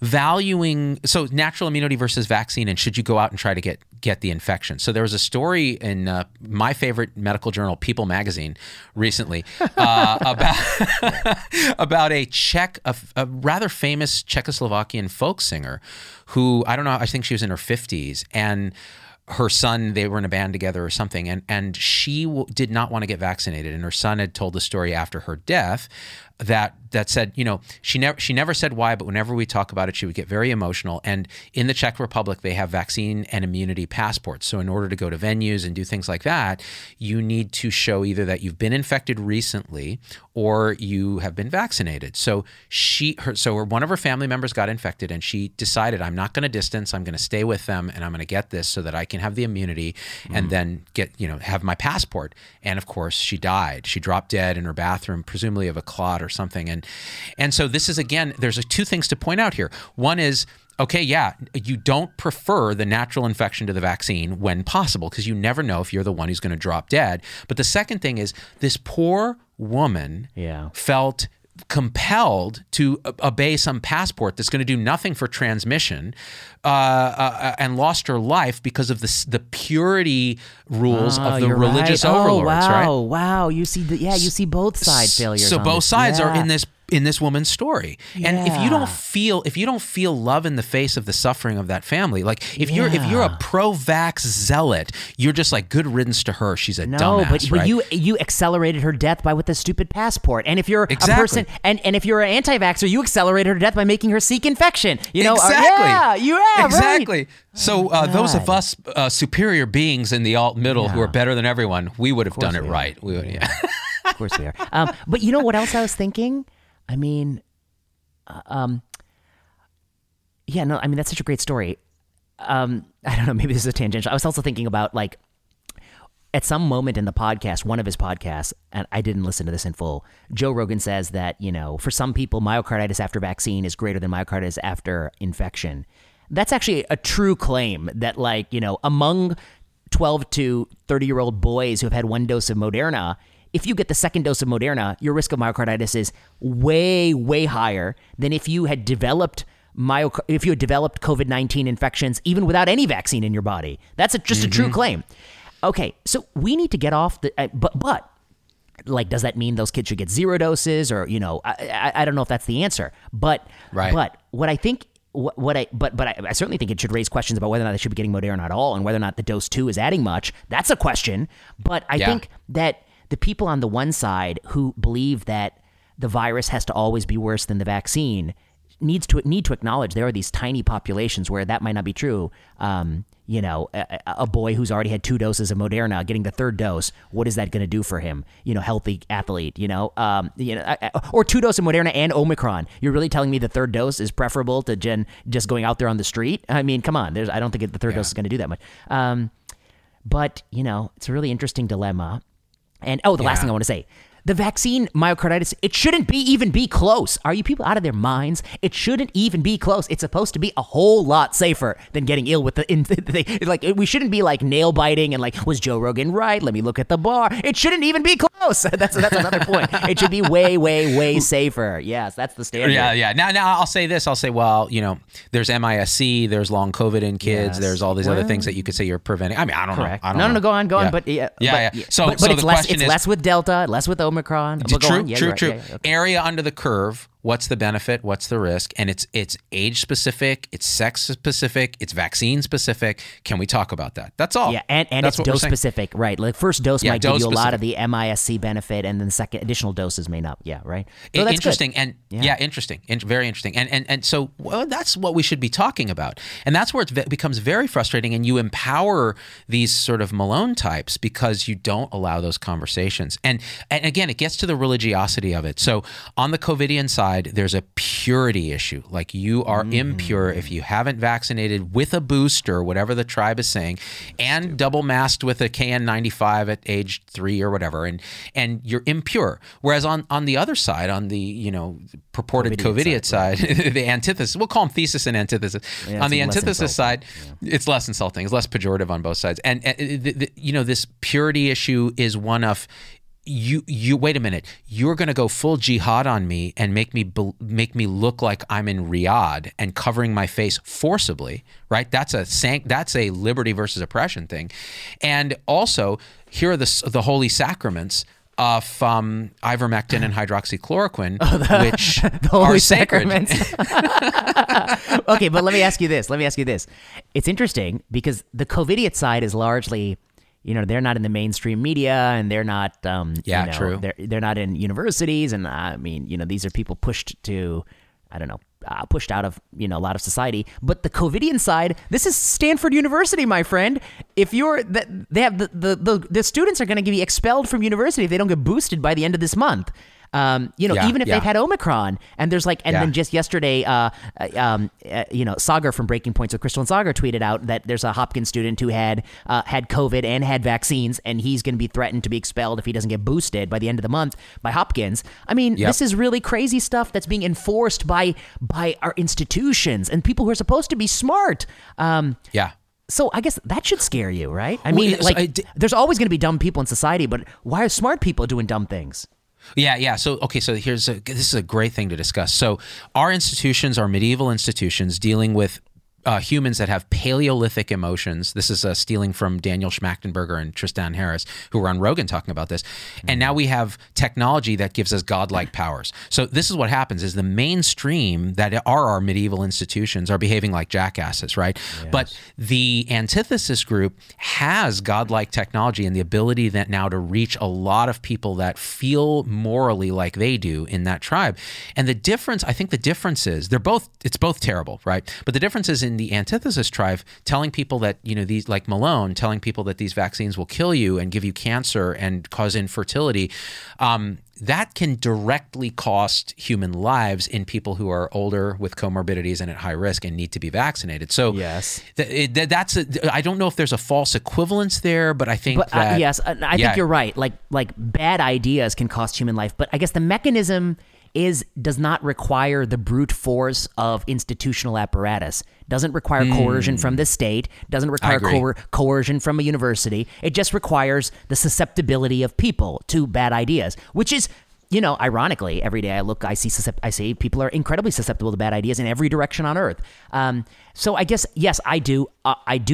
valuing, so natural immunity versus vaccine, and should you go out and try to get the infection? So there was a story in my favorite medical journal, People Magazine, recently about a rather famous Czechoslovakian folk singer who, I don't know, I think she was in her 50s, and her son, they were in a band together or something, and she did not want to get vaccinated, and her son had told the story after her death that said, she never said why, but whenever we talk about it, she would get very emotional. And in the Czech Republic, they have vaccine and immunity passports. So in order to go to venues and do things like that, you need to show either that you've been infected recently or you have been vaccinated. So one of her family members got infected, and she decided, I'm not going to distance, I'm going to stay with them, and I'm going to get this so that I can have the immunity and then get, have my passport. And of course, she died. She dropped dead in her bathroom, presumably of a clot or something. And so this is, again, there's two things to point out here. One is, you don't prefer the natural infection to the vaccine when possible, because you never know if you're the one who's going to drop dead. But the second thing is, this poor woman felt compelled to obey some passport that's going to do nothing for transmission, and lost her life because of the purity rules of the religious overlords. Wow! You see both side failures. So both sides are in this woman's story. And if you don't feel love in the face of the suffering of that family, like if you're a pro-vax zealot, you're just like, good riddance to her. She's a dumbass. But you accelerated her death with the stupid passport. And if you're a person and if you're an anti-vaxxer, you accelerated her death by making her seek infection. Exactly. So those of us superior beings in the alt-middle who are better than everyone, we would have done it right. We would, Of course we are. But you know what else I was thinking? That's such a great story. I don't know, maybe this is a tangential. I was also thinking about, like, at some moment in the podcast, one of his podcasts, and I didn't listen to this in full, Joe Rogan says that, for some people, myocarditis after vaccine is greater than myocarditis after infection. That's actually a true claim that, like, among 12 to 30-year-old boys who have had 1 dose of Moderna, if you get the 2nd dose of Moderna, your risk of myocarditis is way, way higher than if you had developed COVID-19 infections even without any vaccine in your body. That's just a true claim. Okay, so we need to get off the but like, does that mean those kids should get 0 doses? Or I don't know if that's the answer. But what I think. I certainly think it should raise questions about whether or not they should be getting Moderna at all, and whether or not the dose 2 is adding much. That's a question. But I think that the people on the one side who believe that the virus has to always be worse than the vaccine need to acknowledge there are these tiny populations where that might not be true. A boy who's already had 2 doses of Moderna getting the 3rd dose, what is that going to do for him? Healthy athlete, or 2 doses of Moderna and Omicron. You're really telling me the 3rd dose is preferable to just going out there on the street? I mean, come on. I don't think the 3rd dose is going to do that much. But it's a really interesting dilemma. And the last thing I want to say, The vaccine myocarditis, it shouldn't be even be close. Are you people out of their minds? It shouldn't even be close. It's supposed to be a whole lot safer than getting ill with we shouldn't be like nail biting and like, was Joe Rogan right? Let me look at the bar. It shouldn't even be close. That's another point. It should be way, way, way safer. Yes, that's the standard. Yeah. Now I'll say this. I'll say, well, there's MISC, there's long COVID in kids, yes. There's all these other things that you could say you're preventing. I mean, I don't know. No, go on. But yeah. So the question is less with Delta, less with Omicron. True. Right. Yeah, okay. Area under the curve. What's the benefit? What's the risk? And it's age specific. It's sex specific. It's vaccine specific. Can we talk about that? That's all. Yeah, and it's dose specific, right? Like first dose might give you a lot of the MISC benefit, and then second additional doses may not. Yeah, right. So that's interesting. Good. And interesting. Very interesting. And so that's what we should be talking about. And that's where it becomes very frustrating. And you empower these sort of Malone types because you don't allow those conversations. And again, it gets to the religiosity of it. So on the COVIDian side, there's a purity issue. Like you are impure if you haven't vaccinated with a booster, whatever the tribe is saying, and double masked with a KN95 at age 3 or whatever, and you're impure. Whereas on the other side, on the purported COVIDian side, right. The antithesis, we'll call them thesis and antithesis. Yeah, on the antithesis side, it's less insulting, it's less pejorative on both sides. And this purity issue is one of you wait a minute. You're going to go full jihad on me and make me look like I'm in Riyadh and covering my face forcibly, right? That's a liberty versus oppression thing. And also, here are the holy sacraments of ivermectin and hydroxychloroquine, which the holy are sacred. Okay, but let me ask you this. It's interesting because the COVIDiate side is largely, they're not in the mainstream media, and they're not. True. They're not in universities, and I mean, these are people pushed out of a lot of society. But the COVIDian side, this is Stanford University, my friend. If they have the students are going to be expelled from university if they don't get boosted by the end of this month. Even if they've had Omicron, and there's then just yesterday, Sagar from Breaking Points with Crystal and Sagar tweeted out that there's a Hopkins student who had COVID and had vaccines, and he's going to be threatened to be expelled if he doesn't get boosted by the end of the month by Hopkins. I mean, This is really crazy stuff that's being enforced by our institutions and people who are supposed to be smart. So I guess that should scare you, right? I mean, there's always going to be dumb people in society, but why are smart people doing dumb things? Yeah. So this is a great thing to discuss. So our institutions are medieval institutions dealing with humans that have Paleolithic emotions. This is stealing from Daniel Schmachtenberger and Tristan Harris, who were on Rogan talking about this. And now we have technology that gives us godlike powers. So this is what happens: is the mainstream that are our medieval institutions are behaving like jackasses, right? Yes. But the antithesis group has godlike technology and the ability that now to reach a lot of people that feel morally like they do in that tribe. And the difference is it's both terrible, right? But the difference is in the antithesis tribe, telling people that, these like Malone, telling people that these vaccines will kill you and give you cancer and cause infertility, that can directly cost human lives in people who are older with comorbidities and at high risk and need to be vaccinated. So I don't know if there's a false equivalence there, but I think think you're right. Like bad ideas can cost human life, but I guess the mechanism does not require the brute force of institutional apparatus, doesn't require coercion from the state, doesn't require coercion from a university. It just requires the susceptibility of people to bad ideas, which is, ironically, every day I see people are incredibly susceptible to bad ideas in every direction on earth. So I guess, yes, I do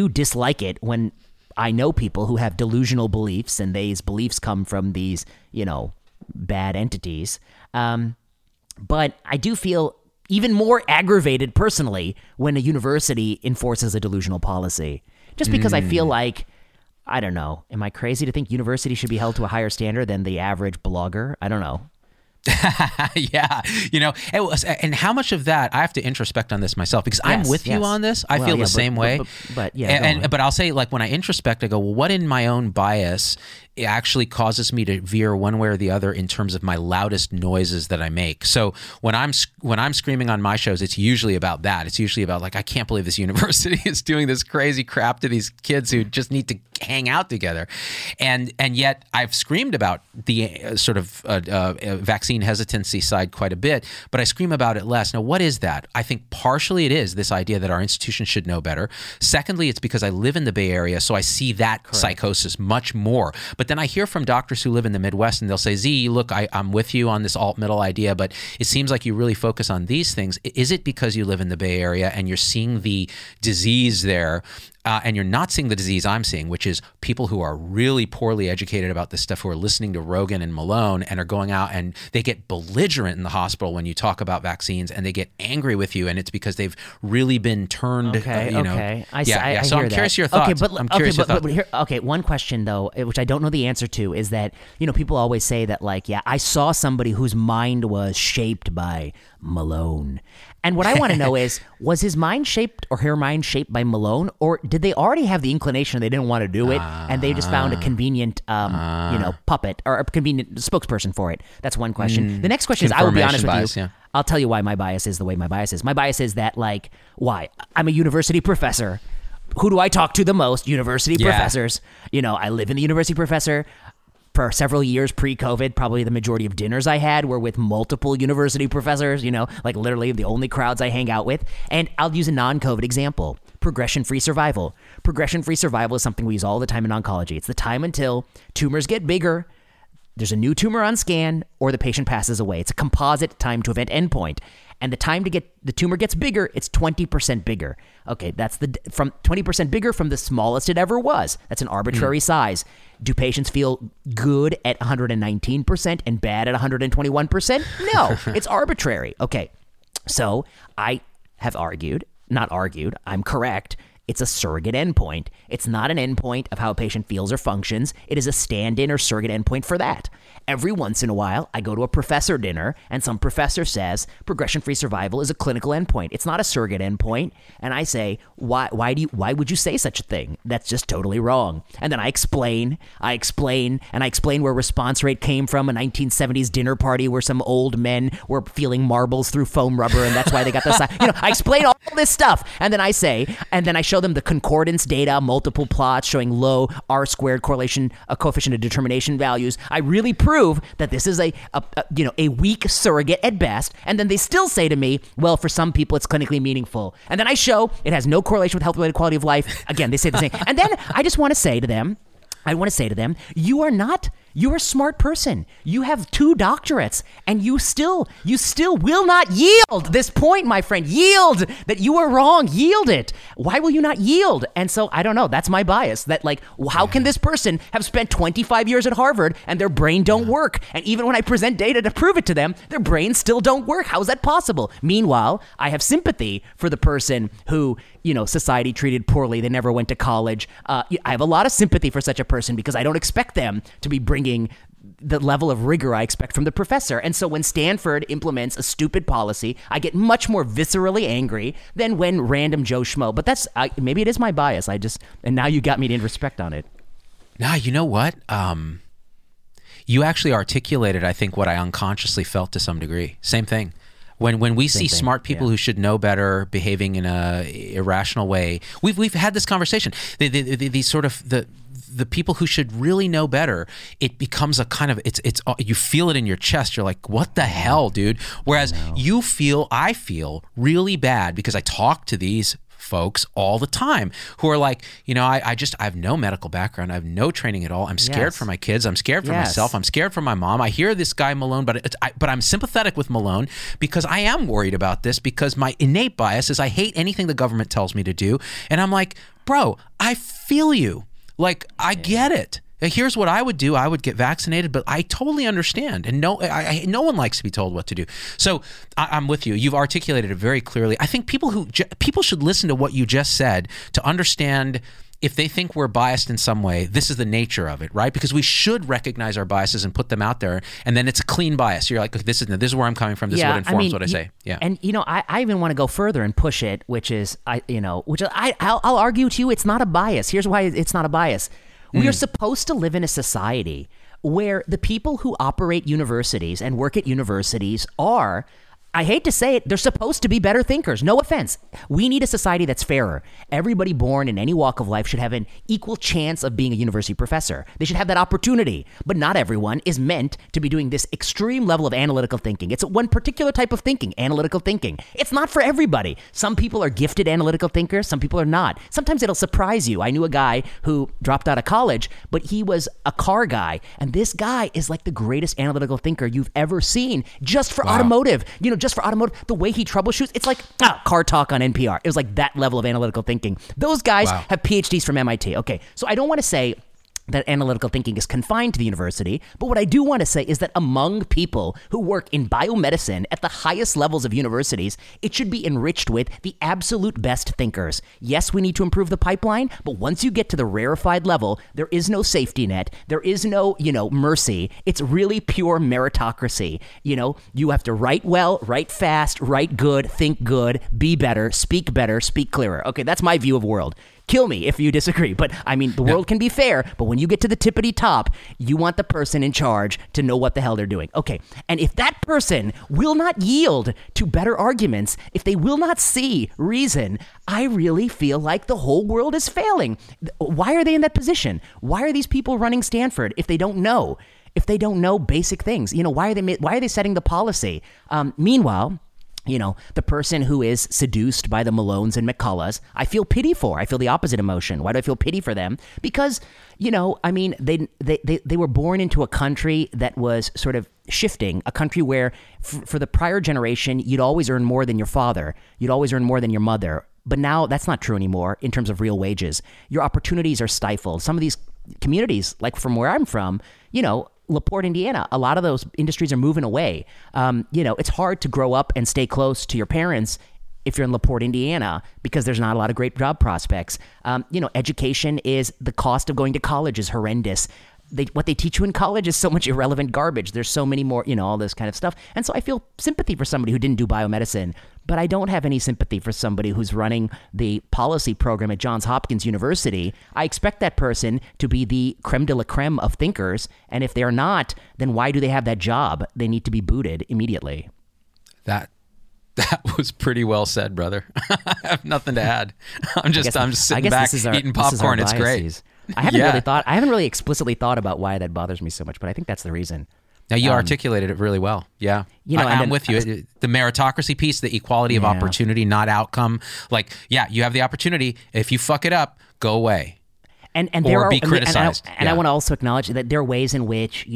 dislike it when I know people who have delusional beliefs and these beliefs come from these, bad entities. But I do feel even more aggravated personally when a university enforces a delusional policy, just because I feel like, I don't know, am I crazy to think university should be held to a higher standard than the average blogger? I don't know. And how much of that I have to introspect on this myself, because I'm with you on this. I feel the same way. But I'll say, like, when I introspect, I go, well, what in my own bias it actually causes me to veer one way or the other in terms of my loudest noises that I make. So when I'm screaming on my shows, it's usually about that. It's usually about like, I can't believe this university is doing this crazy crap to these kids who just need to hang out together. And yet I've screamed about the sort of vaccine hesitancy side quite a bit, but I scream about it less. Now, what is that? I think partially it is this idea that our institutions should know better. Secondly, it's because I live in the Bay Area, so I see that Correct. Psychosis much more. But then I hear from doctors who live in the Midwest and they'll say, Z, look, I'm with you on this alt-middle idea, but it seems like you really focus on these things. Is it because you live in the Bay Area and you're seeing the disease there? And you're not seeing the disease I'm seeing, which is people who are really poorly educated about this stuff, who are listening to Rogan and Malone and are going out and they get belligerent in the hospital when you talk about vaccines and they get angry with you. And it's because they've really been turned, I so I'm curious your thoughts. Okay, one question though, which I don't know the answer to, is that, you know, people always say that like, yeah, I saw somebody whose mind was shaped by Malone. And what I want to know is, was his mind shaped or her mind shaped by Malone, or did they already have the inclination they didn't want to do it and they just found a convenient, puppet or a convenient spokesperson for it? That's one question. The next question is, I will be honest with you. Yeah. I'll tell you why my bias is the way my bias is. My bias is that like, why? I'm a university professor. Who do I talk to the most? University professors. You know, I live in the university professor. For several years pre-COVID, probably the majority of dinners I had were with multiple university professors, you know, like literally the only crowds I hang out with. And I'll use a non-COVID example, progression-free survival. Progression-free survival is something we use all the time in oncology. It's the time until tumors get bigger, there's a new tumor on scan, or the patient passes away. It's a composite time to event endpoint. And the time to get the tumor gets bigger, it's 20% bigger. Okay, that's from 20% bigger from the smallest it ever was. That's an arbitrary size. Do patients feel good at 119% and bad at 121%? No, it's arbitrary. Okay, so I have I'm correct. It's a surrogate endpoint. It's not an endpoint of how a patient feels or functions. It is a stand-in or surrogate endpoint for that. Every once in a while, I go to a professor dinner and some professor says progression-free survival is a clinical endpoint. It's not a surrogate endpoint. And I say, why would you say such a thing? That's just totally wrong. And then I explain where response rate came from, a 1970s dinner party where some old men were feeling marbles through foam rubber and that's why they got the side. You know, I explain all this stuff. And then I show them the concordance data, multiple plots showing low R-squared correlation, a coefficient of determination values. I really prove that this is a weak surrogate at best. And then they still say to me, well, for some people it's clinically meaningful. And then I show it has no correlation with health-related quality of life. Again, they say the same. And then I just want to say to them, you are a smart person. You have 2 doctorates and you still will not yield this point, my friend. Yield that you are wrong. Yield it. Why will you not yield? And so I don't know. That's my bias that like, how can this person have spent 25 years at Harvard and their brain don't work? And even when I present data to prove it to them, their brains still don't work. How is that possible? Meanwhile, I have sympathy for the person who, you know, society treated poorly. They never went to college. I have a lot of sympathy for such a person because I don't expect them to be bringing the level of rigor I expect from the professor. And so when Stanford implements a stupid policy, I get much more viscerally angry than when random Joe Schmo. But that's maybe it is my bias. And now you got me to introspect on it. Now, you know what? You actually articulated, I think, what I unconsciously felt to some degree. Same thing. When we see smart people who should know better behaving in a irrational way, we've had this conversation. The people who should really know better, it becomes a kind of it's you feel it in your chest. You're like, what the hell, dude? Whereas I feel really bad because I talk to these folks all the time who are like, you know, I have no medical background. I have no training at all. I'm scared for my kids. I'm scared for myself. I'm scared for my mom. I hear this guy Malone, but I'm sympathetic with Malone because I am worried about this because my innate bias is I hate anything the government tells me to do. And I'm like, bro, I feel you. Like, I get it. Here's what I would do. I would get vaccinated, but I totally understand. And no one likes to be told what to do. So I'm with you. You've articulated it very clearly. I think people should listen to what you just said to understand if they think we're biased in some way, this is the nature of it, right? Because we should recognize our biases and put them out there. And then it's a clean bias. You're like, this is where I'm coming from. This is what informs what I say. Yeah. And you know, I even want to go further and push it, which is, I'll argue to you, it's not a bias. Here's why it's not a bias. We are supposed to live in a society where the people who operate universities and work at universities are, I hate to say it, they're supposed to be better thinkers. No offense. We need a society that's fairer. Everybody born in any walk of life should have an equal chance of being a university professor. They should have that opportunity. But not everyone is meant to be doing this extreme level of analytical thinking. It's one particular type of thinking, analytical thinking. It's not for everybody. Some people are gifted analytical thinkers. Some people are not. Sometimes it'll surprise you. I knew a guy who dropped out of college, but he was a car guy. And this guy is like the greatest analytical thinker you've ever seen just for automotive. You know, just for automotive, the way he troubleshoots, it's like car talk on NPR. It was like that level of analytical thinking. Those guys have PhDs from MIT. Okay, so I don't want to say that analytical thinking is confined to the university, but what I do want to say is that among people who work in biomedicine at the highest levels of universities, it should be enriched with the absolute best thinkers. Yes, we need to improve the pipeline, but once you get to the rarefied level, there is no safety net. There is no, mercy. It's really pure meritocracy. You know, you have to write well, write fast, write good, think good, be better, speak clearer. Okay, that's my view of world. Kill me if you disagree, but I mean, the world can be fair, but when you get to the tippity top, you want the person in charge to know what the hell they're doing. Okay, and if that person will not yield to better arguments, if they will not see reason, I really feel like the whole world is failing. Why are they in that position? Why are these people running Stanford if they don't know? If they don't know basic things, why are they setting the policy? Meanwhile, the person who is seduced by the Malones and McCulloughs, I feel pity for. I feel the opposite emotion. Why do I feel pity for them? Because, they were born into a country that was sort of shifting, a country where for the prior generation, you'd always earn more than your father. You'd always earn more than your mother. But now that's not true anymore in terms of real wages. Your opportunities are stifled. Some of these communities, like from where I'm from, LaPorte, Indiana, a lot of those industries are moving away. It's hard to grow up and stay close to your parents if you're in LaPorte, Indiana, because there's not a lot of great job prospects. Education is, the cost of going to college is horrendous. What they teach you in college is so much irrelevant garbage. There's so many more, all this kind of stuff. And so I feel sympathy for somebody who didn't do biomedicine, but I don't have any sympathy for somebody who's running the policy program at Johns Hopkins University. I expect that person to be the creme de la creme of thinkers. And if they're not, then why do they have that job? They need to be booted immediately. That was pretty well said, brother. I have nothing to add. I'm just sitting back eating popcorn. It's great. I haven't really explicitly thought about why that bothers me so much, but I think that's the reason. Now you articulated it really well. Yeah. I'm with you. The meritocracy piece, the equality of opportunity, not outcome. Like, you have the opportunity. If you fuck it up, go away. Be criticized. I want to also acknowledge that there are ways in which,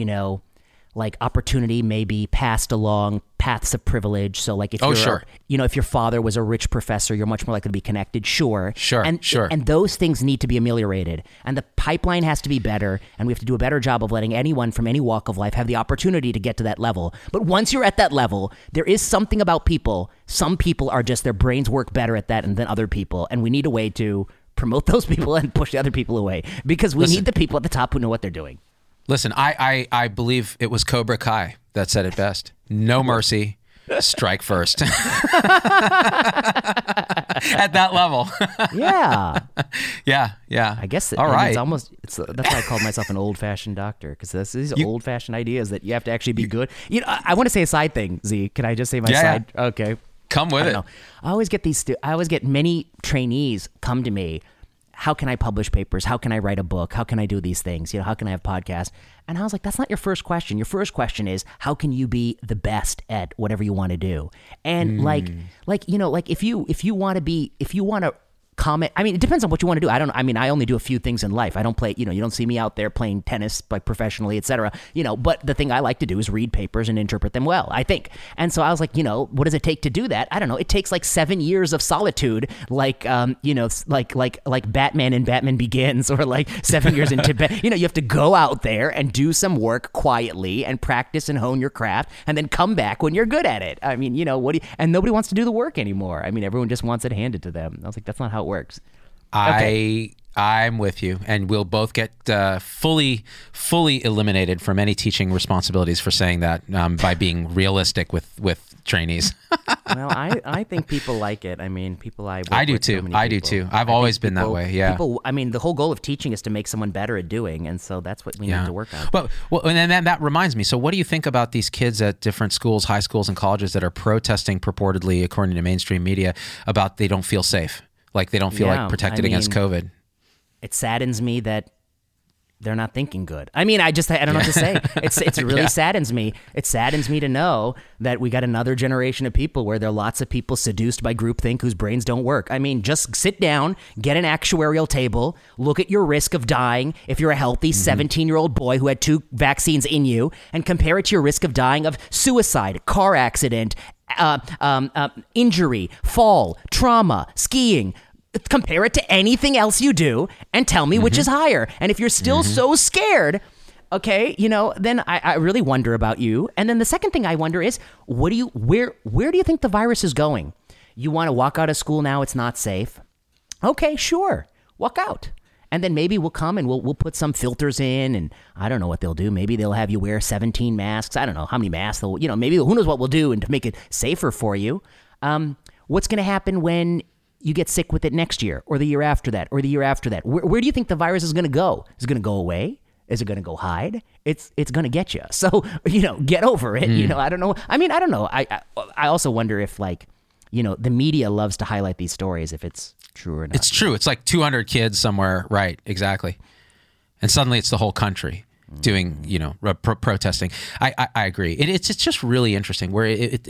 like opportunity may be passed along paths of privilege. So like if if your father was a rich professor, you're much more likely to be connected. And those things need to be ameliorated. And the pipeline has to be better. And we have to do a better job of letting anyone from any walk of life have the opportunity to get to that level. But once you're at that level, there is something about people. Some people are just, their brains work better at that than other people. And we need a way to promote those people and push the other people away, because we need the people at the top who know what they're doing. Listen, I believe it was Cobra Kai that said it best. No mercy, strike first. At that level. Yeah. I guess that's why I called myself an old-fashioned doctor, because these old-fashioned ideas that you have to actually be good. I want to say a side thing, Z. Can I just say my side? Yeah. Okay. Come with it. I always get many trainees come to me. How can I publish papers? How can I write a book? How can I do these things? How can I have podcasts? And I was like, that's not your first question. Your first question is, how can you be the best at whatever you want to do? And if you want to comment, I mean, it depends on what you want to do. I only do a few things in life. I don't play, you don't see me out there playing tennis like professionally, etc. But the thing I like to do is read papers and interpret them well, I think. And so I was like, what does it take to do that? I don't know. It takes like 7 years of solitude, like Batman in Batman Begins, or like 7 years in Tibet. You have to go out there and do some work quietly and practice and hone your craft, and then come back when you're good at it. I mean, and nobody wants to do the work anymore. I mean, everyone just wants it handed to them. I was like, that's not how it works. Okay. I'm with you, and we'll both get fully eliminated from any teaching responsibilities for saying that by being realistic with trainees. Well, I think people like it. I mean, people I do too. I do too. I've always been that way. Yeah. People, I mean, the whole goal of teaching is to make someone better at doing, and so that's what we need to work on. Well, and then that reminds me. So, what do you think about these kids at different schools, high schools, and colleges that are protesting purportedly, according to mainstream media, about they don't feel safe, like they don't feel like protected against COVID? It saddens me that they're not thinking good. I mean, I don't know what to say. It's really saddens me. It saddens me to know that we got another generation of people where there are lots of people seduced by groupthink whose brains don't work. I mean, just sit down, get an actuarial table, look at your risk of dying if you're a healthy 17-year-old boy who had 2 vaccines in you, and compare it to your risk of dying of suicide, car accident, injury, fall, trauma, skiing. Compare it to anything else you do and tell me which is higher. And if you're still so scared, okay, you know, then I really wonder about you. And then the second thing I wonder is, where do you think the virus is going? You want to walk out of school now, it's not safe. Okay, sure, walk out. And then maybe we'll come and we'll put some filters in, and I don't know what they'll do. Maybe they'll have you wear 17 masks. I don't know how many masks they'll, you know, maybe who knows what we'll do and to make it safer for you. What's going to happen when you get sick with it next year or the year after that or the year after that? Where do you think the virus is going to go? Is it going to go away? Is it going to go hide? It's going to get you. So, you know, get over it. You know, I don't know. I mean, I don't know. I also wonder if, like, you know, the media loves to highlight these stories, if it's true or not. It's true. It's like 200 kids somewhere. Right. Exactly. And suddenly it's the whole country doing, you know, protesting. I agree. It's just really interesting where you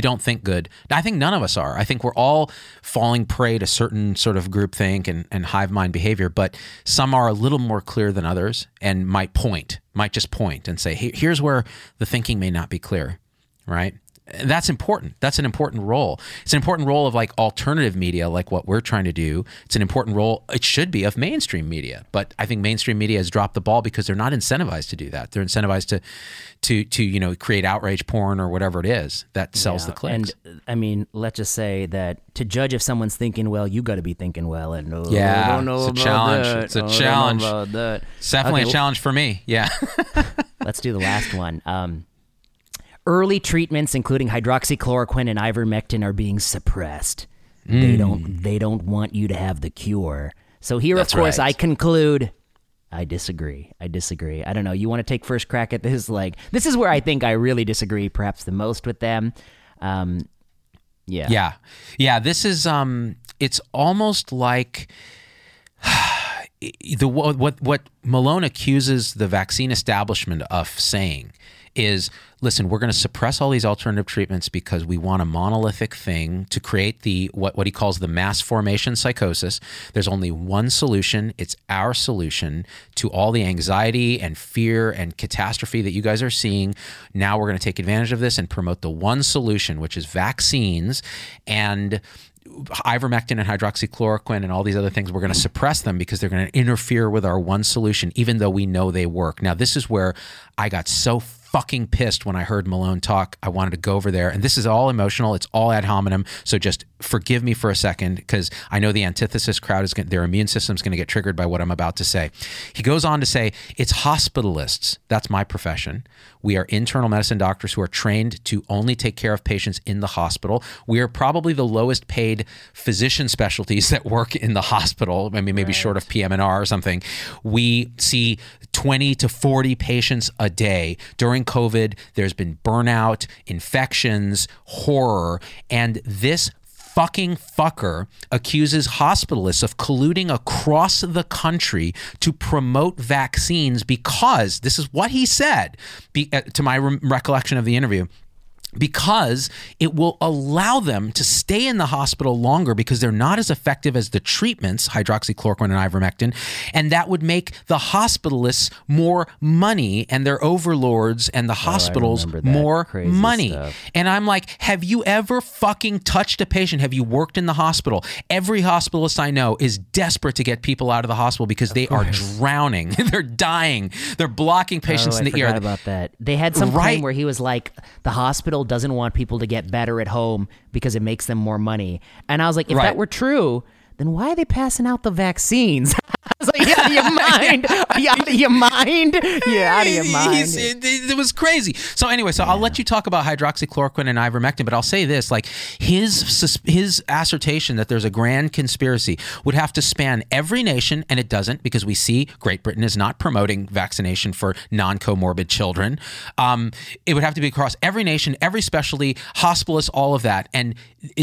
don't think good. I think none of us are. I think we're all falling prey to certain sort of groupthink and hive mind behavior, but some are a little more clear than others and might just point and say, hey, here's where the thinking may not be clear, right? And that's important. That's an important role. It's an important role of, like, alternative media, like what we're trying to do. It's an important role, it should be, of mainstream media. But I think mainstream media has dropped the ball because they're not incentivized to do that. They're incentivized to you know, create outrage porn or whatever it is that sells the clicks. And I mean, let's just say that to judge if someone's thinking well, you got to be thinking well. And I don't know, it's a challenge. That. It's a challenge. It's definitely a challenge for me. Yeah. Let's do the last one. Early treatments, including hydroxychloroquine and ivermectin, are being suppressed. They don't want you to have the cure. So here, that's, of course, right. I conclude, I disagree. I don't know. You want to take first crack at this? Like, this is where I think I really disagree, perhaps the most, with them. This is it's almost like what Malone accuses the vaccine establishment of saying is, listen, we're going to suppress all these alternative treatments because we want a monolithic thing to create the what he calls the mass formation psychosis. There's only one solution. It's our solution to all the anxiety and fear and catastrophe that you guys are seeing. Now we're going to take advantage of this and promote the one solution, which is vaccines and ivermectin and hydroxychloroquine and all these other things. We're going to suppress them because they're going to interfere with our one solution, even though we know they work. Now, this is where I got so fucking pissed when I heard Malone talk. I wanted to go over there, and this is all emotional. It's all ad hominem. So just forgive me for a second, because I know the antithesis crowd their immune system's going to get triggered by what I'm about to say. He goes on to say, it's hospitalists. That's my profession. We are internal medicine doctors who are trained to only take care of patients in the hospital. We are probably the lowest paid physician specialties that work in the hospital. I mean, maybe short of PM&R or something. We see 20 to 40 patients a day. During COVID, there's been burnout, infections, horror, and this fucking fucker accuses hospitalists of colluding across the country to promote vaccines because, this is what he said, to my recollection of the interview, because it will allow them to stay in the hospital longer because they're not as effective as the treatments, hydroxychloroquine and ivermectin, and that would make the hospitalists more money and their overlords and the hospitals more money. Stuff. And I'm like, have you ever fucking touched a patient? Have you worked in the hospital? Every hospitalist I know is desperate to get people out of the hospital because they are drowning. They're dying. They're blocking patients in the ear. I forgot about that. They had some claim where he was like, the hospital doesn't want people to get better at home because it makes them more money. And I was like, if that were true, then why are they passing out the vaccines? I was like, You're out of your mind. It was crazy. So anyway, I'll let you talk about hydroxychloroquine and ivermectin, but I'll say this, like his assertion that there's a grand conspiracy would have to span every nation, and it doesn't, because we see Great Britain is not promoting vaccination for non-comorbid children. It would have to be across every nation, every specialty, hospitalists, all of that. And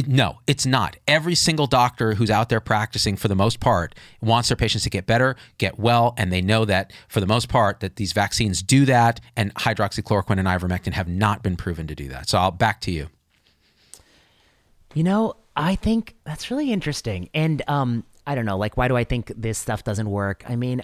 no, it's not. Every single doctor who's out there practicing, for the most part, wants their patients to get better, get well, and they know that, for the most part, that these vaccines do that, and hydroxychloroquine and ivermectin have not been proven to do that. So back to you. You know, I think that's really interesting. And I don't know, like, why do I think this stuff doesn't work? I mean,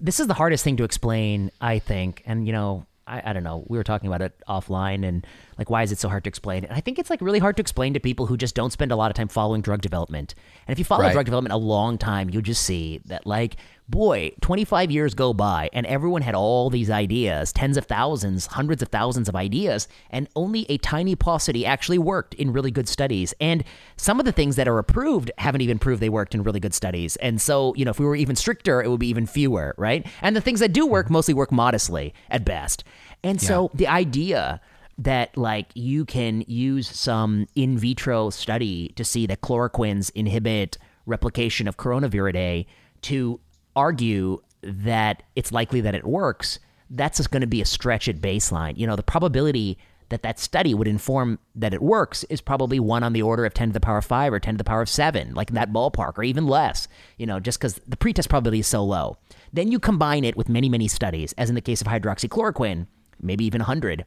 this is the hardest thing to explain, I think. And, you know, I don't know, we were talking about it offline, and like, why is it so hard to explain? And I think it's like really hard to explain to people who just don't spend a lot of time following drug development. And if you follow drug development a long time, you just see that, like, boy, 25 years go by and everyone had all these ideas, tens of thousands, hundreds of thousands of ideas, and only a tiny paucity actually worked in really good studies. And some of the things that are approved haven't even proved they worked in really good studies. And so, you know, if we were even stricter, it would be even fewer, right? And the things that do work mostly work modestly at best. And so the idea that, like, you can use some in vitro study to see that chloroquines inhibit replication of coronaviridae to argue that it's likely that it works, that's just going to be a stretch at baseline. You know, the probability that that study would inform that it works is probably one on the order of 10 to the power of 5 or 10 to the power of 7, like in that ballpark, or even less, you know, just because the pretest probability is so low. Then you combine it with many, many studies, as in the case of hydroxychloroquine, maybe even 100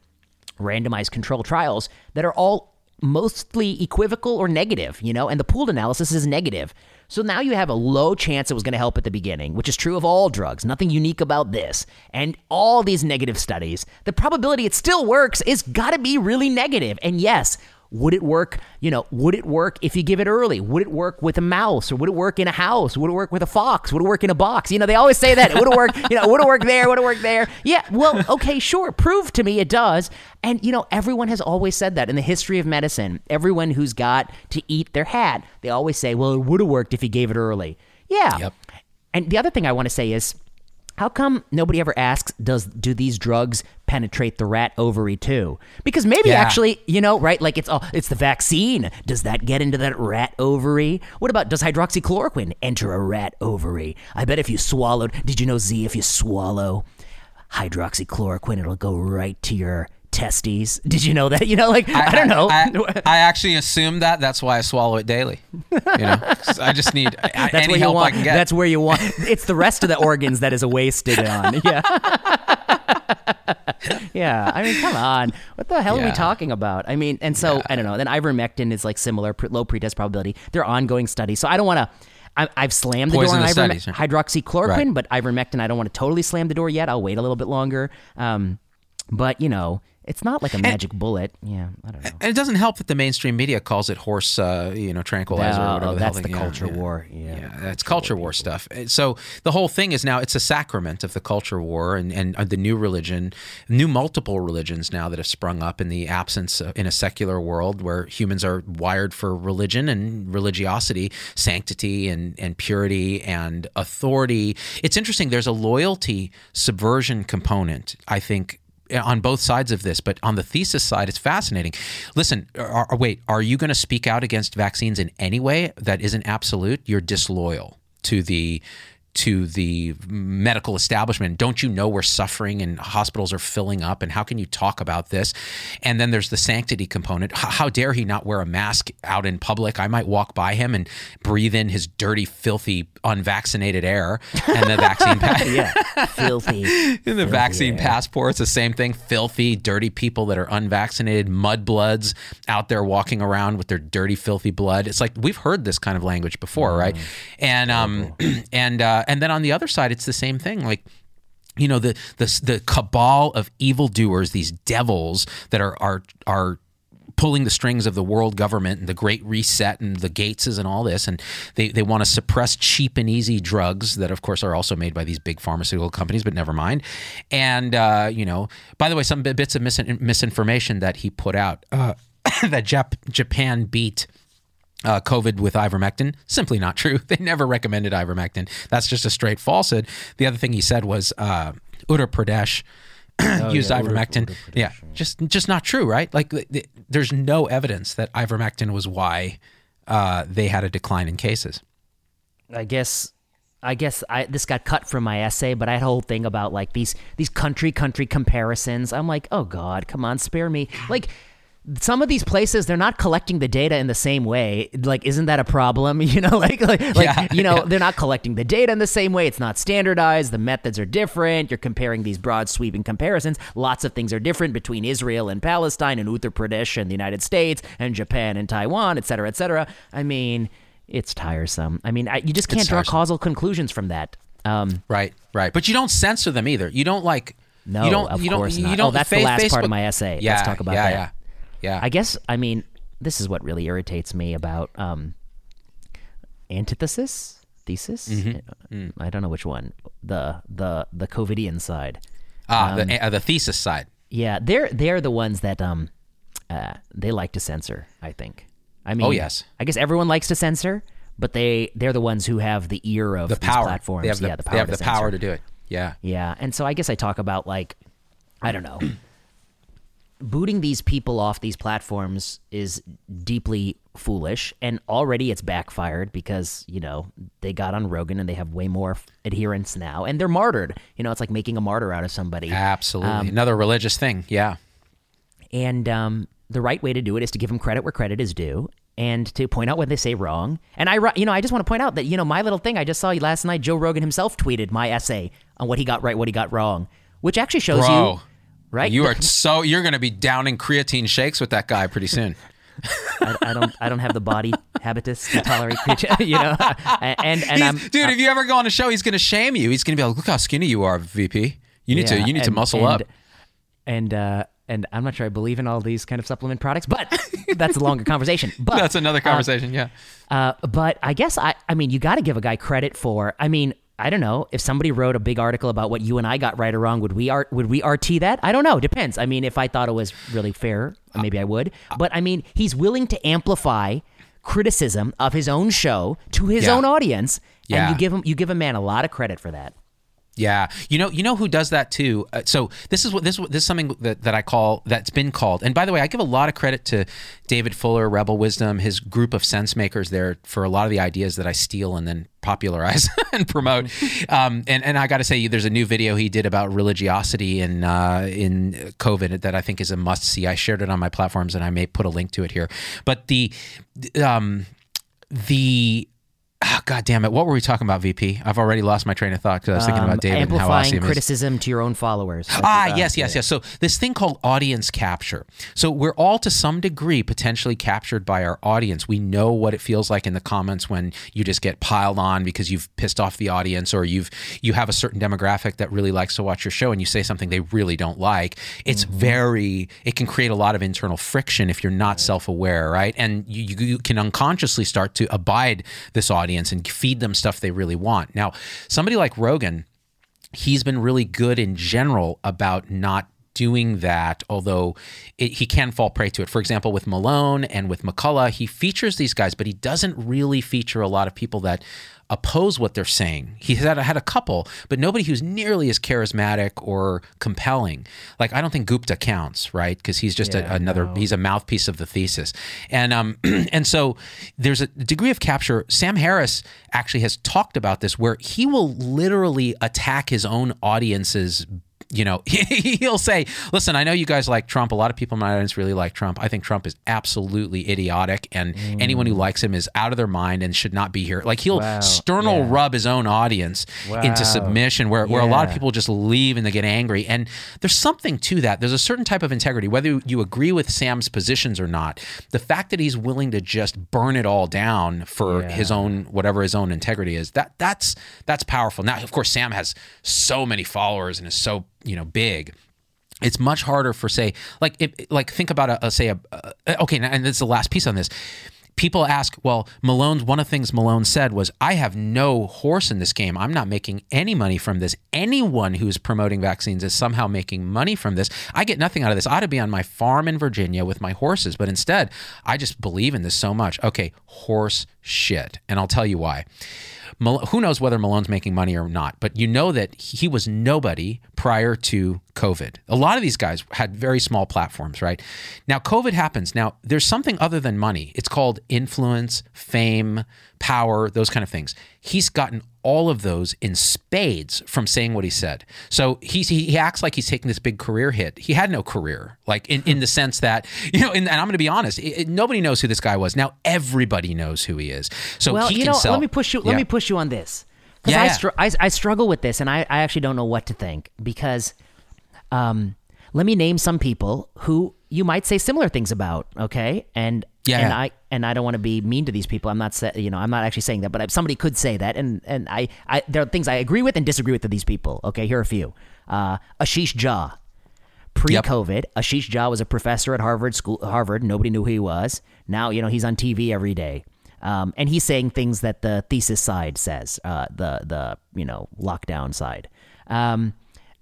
randomized control trials that are all mostly equivocal or negative, you know, and the pooled analysis is negative. So now you have a low chance it was going to help at the beginning, which is true of all drugs, nothing unique about this. And all these negative studies, the probability it still works is got to be really negative. And yes, would it work? You know, would it work if you give it early? Would it work with a mouse? Or would it work in a house? Would it work with a fox? Would it work in a box? You know, they always say that. Would it work? You know, would it work there? Would it work there? Yeah, well, okay, sure. Prove to me it does. And, you know, everyone has always said that in the history of medicine. Everyone who's got to eat their hat, they always say, well, it would have worked if you gave it early. Yeah. Yep. And the other thing I want to say is, how come nobody ever asks, do these drugs penetrate the rat ovary too? Because maybe actually, you know, right? Like it's the vaccine. Does that get into that rat ovary? What about, does hydroxychloroquine enter a rat ovary? I bet if you swallowed, did you know, Z, if you swallow hydroxychloroquine, it'll go right to your testes. Did you know that? You know, like, I don't know. I actually assume that. That's why I swallow it daily. You know, I just need any help I can get. That's where you want. It's the rest of the organs that is wasted on. Yeah. I mean, come on. What the hell are we talking about? I mean, and so, I don't know. Then ivermectin is like similar, low pretest probability. They're ongoing studies. So I don't want to. I've slammed the door on hydroxychloroquine, but ivermectin, I don't want to totally slam the door yet. I'll wait a little bit longer. But, you know, it's not like a magic bullet. Yeah, I don't know. And it doesn't help that the mainstream media calls it horse, you know, tranquilizer or whatever. That's the culture war. Yeah, that's culture war stuff. So the whole thing is now it's a sacrament of the culture war and the new religion, new multiple religions now that have sprung up in the absence in a secular world where humans are wired for religion and religiosity, sanctity and purity and authority. It's interesting. There's a loyalty subversion component, I think, on both sides of this, but on the thesis side, it's fascinating. Listen, are you going to speak out against vaccines in any way that isn't absolute? You're disloyal to the medical establishment. Don't you know we're suffering and hospitals are filling up, and how can you talk about this? And then there's the sanctity component. How dare he not wear a mask out in public? I might walk by him and breathe in his dirty, filthy, unvaccinated air. And the vaccine vaccine passports, the same thing. Filthy, dirty people that are unvaccinated, mudbloods out there walking around with their dirty, filthy blood. It's like, we've heard this kind of language before, right? And and then on the other side, it's the same thing. Like, you know, the cabal of evildoers, these devils that are pulling the strings of the world government and the Great Reset and the Gateses and all this. And they want to suppress cheap and easy drugs that, of course, are also made by these big pharmaceutical companies, but never mind. And, you know, by the way, some bits of misinformation that he put out, that Japan beat COVID with ivermectin. Simply not true. They never recommended ivermectin. That's just a straight falsehood. The other thing he said was Uttar Pradesh used ivermectin. Uttar Pradesh, yeah, just not true, right? Like there's no evidence that ivermectin was why they had a decline in cases. I guess this got cut from my essay, but I had a whole thing about like these country comparisons. I'm like, oh God, come on, spare me. Like, some of these places, they're not collecting the data in the same way. Like, isn't that a problem? You know, they're not collecting the data in the same way. It's not standardized. The methods are different. You're comparing these broad sweeping comparisons. Lots of things are different between Israel and Palestine and Uttar Pradesh and the United States and Japan and Taiwan, et cetera, et cetera. I mean, it's tiresome. I mean, you just can't draw causal conclusions from that. Right. But you don't censor them either. You don't like... No, you don't, of you course don't, not. You don't, oh, that's the last Facebook part of my essay. Yeah, let's talk about that. Yeah. I guess, I mean, this is what really irritates me about antithesis, thesis. Mm-hmm. Mm. I don't know which one. The COVIDian side. The thesis side. Yeah, they're the ones that they like to censor, I think. I mean, oh yes. I guess everyone likes to censor, but they're the ones who have the ear of the power. These platforms. They have the power. They have the power to do it. Yeah. Yeah, and so I guess I talk about like, I don't know. Booting these people off these platforms is deeply foolish, and already it's backfired because, you know, they got on Rogan and they have way more adherents now, and they're martyred. You know, it's like making a martyr out of somebody. Absolutely. Another religious thing, yeah. And the right way to do it is to give them credit where credit is due and to point out what they say wrong. And I just want to point out that, you know, my little thing I just saw last night, Joe Rogan himself tweeted my essay on what he got right, what he got wrong, which actually shows you... Right, you're going to be downing creatine shakes with that guy pretty soon. I don't have the body habitus to tolerate creatine, you know. Dude, if you ever go on a show, he's going to shame you. He's going to be like, "Look how skinny you are, VP. You need to muscle up." And I'm not sure I believe in all these kind of supplement products, but that's a longer conversation. But that's another conversation, yeah. But I guess I mean, you got to give a guy credit for. I mean. I don't know if somebody wrote a big article about what you and I got right or wrong. Would we RT that? I don't know. Depends. I mean, if I thought it was really fair, maybe I would. But I mean, he's willing to amplify criticism of his own show to his own audience, and you give a man a lot of credit for that. Yeah, you know who does that too. So this is something that I call that's been called. And by the way, I give a lot of credit to David Fuller, Rebel Wisdom, his group of sense makers there for a lot of the ideas that I steal and then popularize and promote. And I got to say, there's a new video he did about religiosity in COVID that I think is a must see. I shared it on my platforms, and I may put a link to it here. But oh, God damn it. What were we talking about, VP? I've already lost my train of thought because I was thinking about David and how awesome it is. Amplifying criticism to your own followers. Yes. So this thing called audience capture. So we're all to some degree potentially captured by our audience. We know what it feels like in the comments when you just get piled on because you've pissed off the audience, or you have a certain demographic that really likes to watch your show and you say something they really don't like. It's it can create a lot of internal friction if you're not self-aware, right? And you can unconsciously start to abide this audience and feed them stuff they really want. Now, somebody like Rogan, he's been really good in general about not doing that, although he can fall prey to it. For example, with Malone and with McCullough, he features these guys, but he doesn't really feature a lot of people that oppose what they're saying. He had a couple, but nobody who's nearly as charismatic or compelling. Like, I don't think Gupta counts, right? Because he's just he's a mouthpiece of the thesis. And and so there's a degree of capture. Sam Harris actually has talked about this, where he will literally attack his own audience's. You know, he'll say, listen, I know you guys like Trump. A lot of people in my audience really like Trump. I think Trump is absolutely idiotic, and anyone who likes him is out of their mind and should not be here. Like, he'll sternal rub his own audience into submission, where a lot of people just leave and they get angry. And there's something to that. There's a certain type of integrity, whether you agree with Sam's positions or not. The fact that he's willing to just burn it all down for his own, whatever his own integrity is, that's powerful. Now, of course, Sam has so many followers and is so, you know, big. It's much harder for, say, like think about a okay, and this is the last piece on this. people ask, well, Malone, one of the things Malone said was, I have no horse in this game. I'm not making any money from this. Anyone who's promoting vaccines is somehow making money from this. I get nothing out of this. I ought to be on my farm in Virginia with my horses, but instead, I just believe in this so much. Okay, horse shit. And I'll tell you why. Who knows whether Malone's making money or not, but you know that he was nobody prior to COVID. A lot of these guys had very small platforms, right? Now, COVID happens. Now, there's something other than money. It's called influence, fame, power, those kind of things. He's gotten all of those in spades from saying what he said. So he acts like he's taking this big career hit. He had no career, like in the sense that, you know, and I'm going to be honest, nobody knows who this guy was. Now everybody knows who he is. So well, he can sell. Let me push you on this, because I struggle with this, and I actually don't know what to think, because let me name some people who you might say similar things about, okay? And I don't want to be mean to these people. I'm not actually saying that, but somebody could say that. And I there are things I agree with and disagree with these people. Okay, here are a few. Ashish Jha, pre-COVID, yep. Ashish Jha was a professor at Harvard. Nobody knew who he was. Now, you know, he's on TV every day, and he's saying things that the thesis side says, the lockdown side.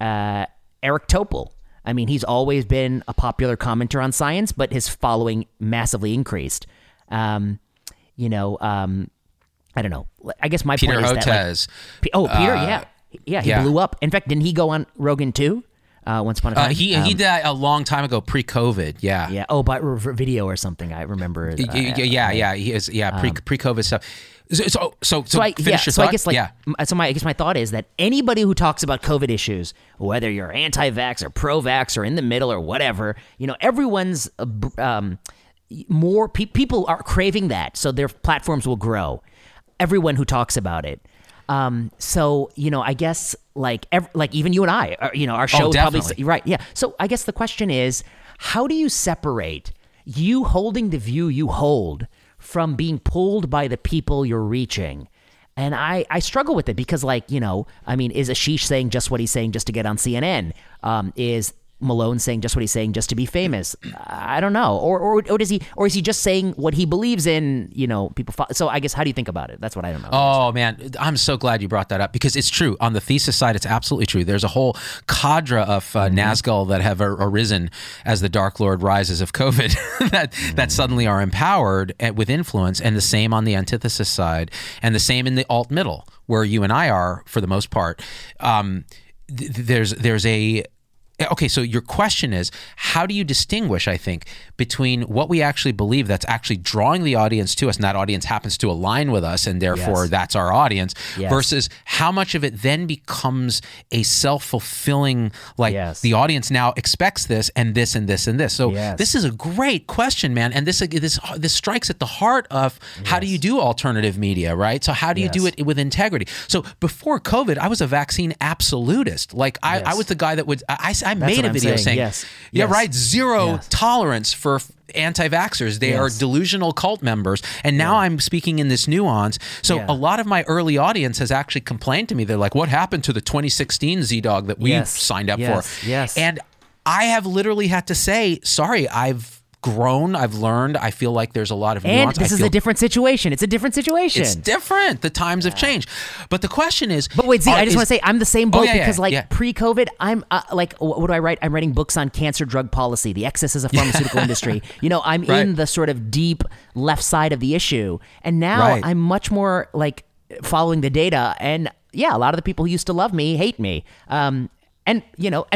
Eric Topol. I mean, he's always been a popular commenter on science, but his following massively increased. I don't know. I guess my point is that, like, Peter blew up. In fact, didn't he go on Rogan too? Once upon a time, he died a long time ago, pre-COVID. Yeah, yeah. Oh, by video or something. I remember. Pre-COVID stuff. I guess my thought is that anybody who talks about COVID issues, whether you're anti-vax or pro-vax or in the middle or whatever, you know, everyone's people are craving that, so their platforms will grow. Everyone who talks about it. So, you know, I guess like even you and I, our show probably right. Yeah. So I guess the question is, how do you separate you holding the view you hold from being pulled by the people you're reaching? And I struggle with it because, like, you know, I mean, is Ashish saying just what he's saying just to get on CNN? Is Malone saying just what he's saying just to be famous? I don't know. Or does he, or is he just saying what he believes in, you know, people follow? So I guess, how do you think about it? That's what I don't know. Oh man, I'm so glad you brought that up, because it's true. On the thesis side, it's absolutely true. There's a whole cadre of Nazgul that have arisen as the Dark Lord rises of COVID that suddenly are empowered with influence, and the same on the antithesis side, and the same in the alt middle, where you and I are for the most part. Okay, so your question is, how do you distinguish, I think, between what we actually believe that's actually drawing the audience to us, and that audience happens to align with us, and therefore that's our audience, versus how much of it then becomes a self-fulfilling, like the audience now expects this and this and this and this. So this is a great question, man. And this strikes at the heart of how do you do alternative media, right? So how do you do it with integrity? So before COVID, I was a vaccine absolutist. Like I was the guy that would... I made a video saying, zero tolerance for anti-vaxxers. They are delusional cult members. And now I'm speaking in this nuance. So a lot of my early audience has actually complained to me. They're like, what happened to the 2016 ZDogg that we signed up for? Yes. And I have literally had to say, sorry, I've grown, I've learned, I feel like there's a lot of nuance. And this is a different situation. It's a different situation. It's different. The times have changed. But the question is... But wait, Z, I just want to say I'm the same boat pre-COVID, I'm what do I write? I'm writing books on cancer drug policy, the excesses of pharmaceutical industry. You know, I'm in the sort of deep left side of the issue. And now I'm much more like following the data. And a lot of the people who used to love me hate me. And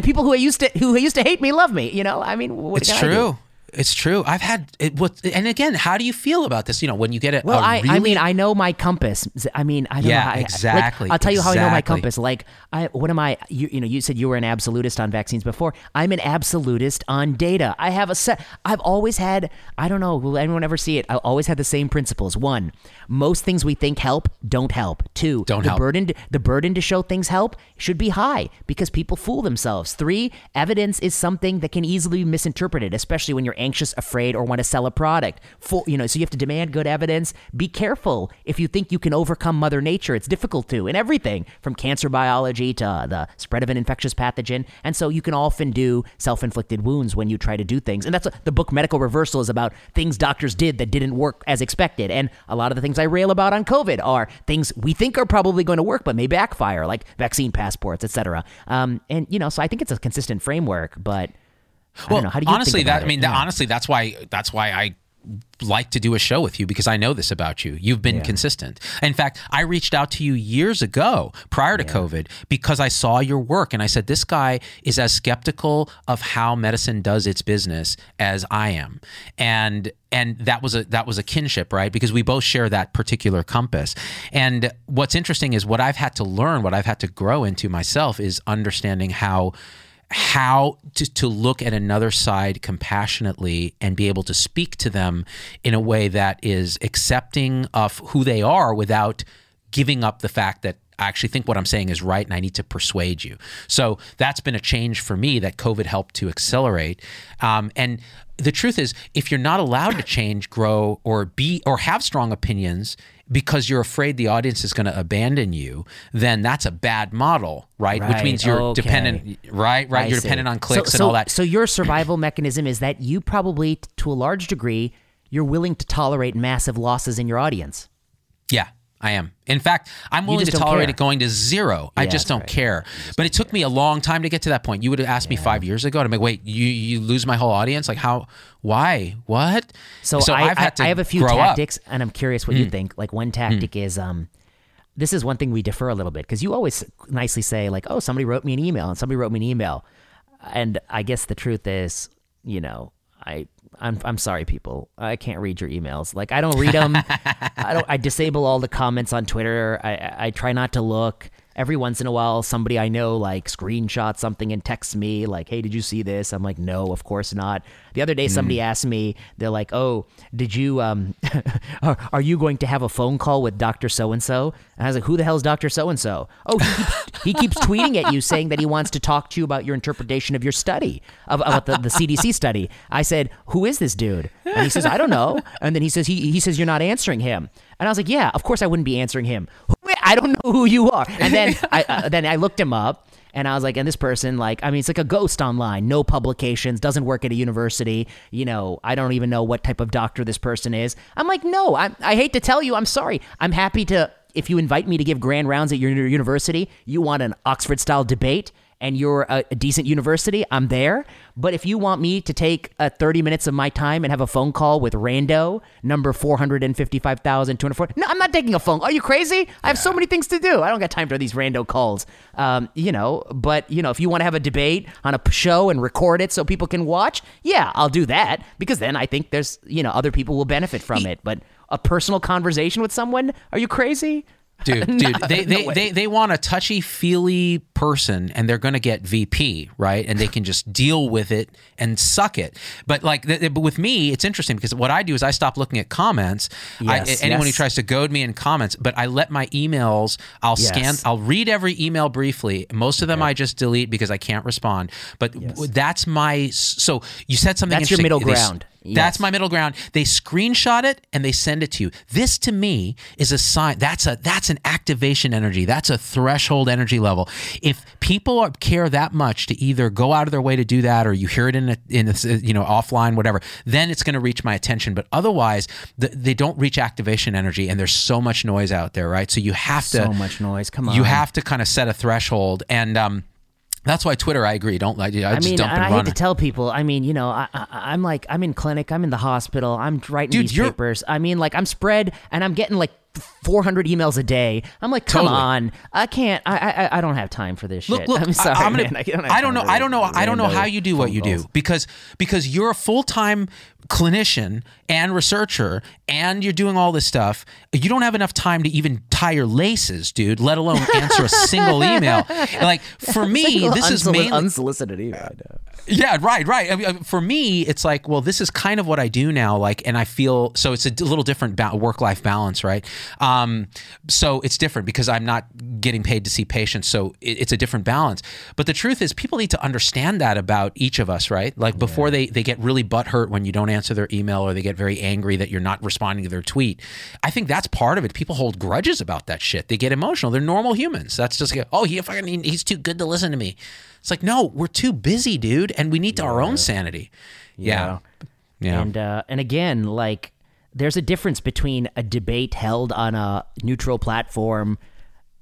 people who used to hate me love me. You know, I mean, what can I do? It's true. It's true. I've had it. And again, how do you feel about this? You know, when you get it. Well, I know my compass. I mean, I don't know how. Exactly. I'll tell you how I know my compass. Like, you said you were an absolutist on vaccines before. I'm an absolutist on data. I have a set. I've always had, I don't know, will anyone ever see it? I always had the same principles. One, most things we think help don't help. Two, the burden to show things help should be high because people fool themselves. Three, evidence is something that can easily be misinterpreted, especially when you're anxious, afraid, or want to sell a product. So you have to demand good evidence. Be careful if you think you can overcome Mother Nature. It's difficult to, in everything from cancer biology to the spread of an infectious pathogen. And so you can often do self-inflicted wounds when you try to do things. And that's what the book Medical Reversal is about, things doctors did that didn't work as expected. And a lot of the things I rail about on COVID are things we think are probably going to work, but may backfire, like vaccine passports, etc. So I think it's a consistent framework, but I don't know. How do you honestly think about that? Honestly, that's why I like to do a show with you, because I know this about you. You've been consistent. In fact, I reached out to you years ago prior to COVID because I saw your work and I said, this guy is as skeptical of how medicine does its business as I am. And that was a kinship, right? Because we both share that particular compass. And what's interesting is what I've had to learn, what I've had to grow into myself is understanding how to look at another side compassionately and be able to speak to them in a way that is accepting of who they are without giving up the fact that I actually think what I'm saying is right and I need to persuade you. So that's been a change for me that COVID helped to accelerate. And the truth is, if you're not allowed to change, grow, or have strong opinions because you're afraid the audience is going to abandon you, then that's a bad model, right? Which means you're dependent, right? You're dependent on clicks and all that. So your survival mechanism is that you probably, to a large degree, you're willing to tolerate massive losses in your audience. Yeah, I am. In fact, I'm willing to tolerate it going to zero. I just don't care. But it took me a long time to get to that point. You would have asked me 5 years ago, and I'm like, wait, you lose my whole audience? Like how, why, what? So I have a few tactics and I'm curious what you think. Like one tactic is, this is one thing we differ a little bit because you always nicely say like, oh, somebody wrote me an email and somebody wrote me an email. And I guess the truth is, I'm sorry, people. I can't read your emails. Like I don't read them. I disable all the comments on Twitter. I try not to look. Every once in a while, somebody I know like screenshots something and texts me like, hey, did you see this? I'm like, no, of course not. The other day, somebody asked me, they're like, oh, did you, are you going to have a phone call with Dr. So-and-so? And I was like, who the hell is Dr. So-and-so? Oh, he keeps tweeting at you saying that he wants to talk to you about your interpretation of your study, about the CDC study. I said, who is this dude? And he says, I don't know. And then he says, he says, you're not answering him. And I was like, yeah, of course I wouldn't be answering him. I don't know who you are. And then I looked him up and I was like, and this person, like, I mean, it's like a ghost online, no publications, doesn't work at a university. I don't even know what type of doctor this person is. I'm like, no, I hate to tell you, I'm sorry. I'm happy to, if you invite me to give grand rounds at your university, you want an Oxford style debate and you're a decent university, I'm there. But if you want me to take 30 minutes of my time and have a phone call with Rando, number 455,204, no, I'm not taking a phone. Are you crazy? I have so many things to do. I don't got time for these Rando calls. If you want to have a debate on a show and record it so people can watch, yeah, I'll do that because then I think there's, other people will benefit from it. But a personal conversation with someone, are you crazy? Dude, they want a touchy-feely person and they're going to get VP, right? And they can just deal with it and suck it. But but with me, it's interesting because what I do is I stop looking at comments. Anyone who tries to goad me in comments, but I let my emails, I'll read every email briefly. Most of them I just delete because I can't respond. But that's my, so you said something that's interesting. That's your middle ground. That's my middle ground. They screenshot it and they send it to you. This to me is a sign. That's an activation energy. That's a threshold energy level. If people care that much to either go out of their way to do that, or you hear it in a offline, whatever, then it's going to reach my attention. But otherwise, they don't reach activation energy. And there's so much noise out there, right? So you have to so much noise. Come on, you have to kind of set a threshold and. That's why Twitter, I agree. Don't like. I mean, dump and I hate to tell people. I mean, I'm like, I'm in clinic, I'm in the hospital, I'm writing these papers. I mean, like, I'm spread, and I'm getting like 400 emails a day. I'm like, come on, I can't. I don't have time for this shit. Look, I'm sorry, man. I don't know. I don't know how you do what you do because you're a full-time clinician and researcher, and you're doing all this stuff. You don't have enough time to even tie your laces, dude. Let alone answer a single email. Like for me, this is mainly unsolicited email. Yeah, right. I mean, for me, it's like, well, this is kind of what I do now. Like, and I feel so. It's a little different work-life balance, right? So it's different because I'm not getting paid to see patients. So it's a different balance. But the truth is people need to understand that about each of us, right? Like before they get really butthurt when you don't answer their email, or they get very angry that you're not responding to their tweet. I think that's part of it. People hold grudges about that shit. They get emotional. They're normal humans. That's just like, oh, he's too good to listen to me. It's like, no, we're too busy, dude. And we need our own sanity. Yeah. Yeah. And again, like there's a difference between a debate held on a neutral platform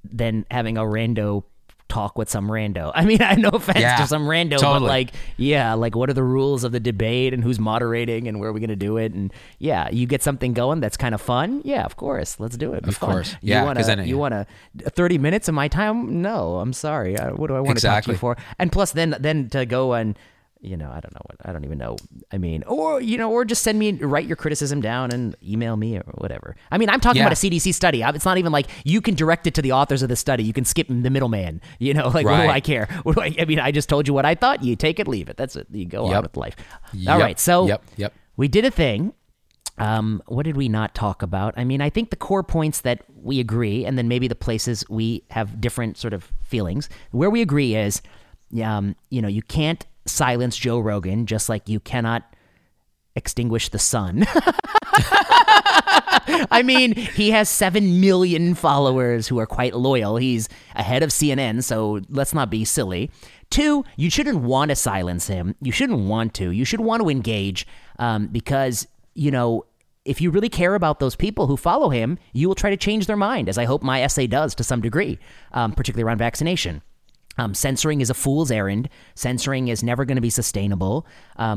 than having a rando talk with some rando. I mean, I have no offense to some rando, but like, like what are the rules of the debate and who's moderating and where are we going to do it? And you get something going that's kind of fun. Yeah, of course. Let's do it. Of course. Yeah. You want 30 minutes of my time? No, I'm sorry. What do I want to talk to you for? And plus then to go and, I don't know what, I don't even know. I mean, or just write your criticism down and email me or whatever. I mean, I'm talking about a CDC study. It's not even like you can direct it to the authors of the study. You can skip the middleman, what do I care? I just told you what I thought. You take it, leave it. That's it. You go on with life. All right. So we did a thing. What did we not talk about? I mean, I think the core points that we agree, and then maybe the places we have different sort of feelings where we agree is, you can't silence Joe Rogan, just like you cannot extinguish the sun. I mean, he has 7 million followers who are quite loyal. He's ahead of CNN, so let's not be silly. 2, you shouldn't want to silence him. You shouldn't want to. You should want to engage because, if you really care about those people who follow him, you will try to change their mind, as I hope my essay does to some degree, particularly around vaccination. Censoring is a fool's errand. Censoring is never going to be sustainable.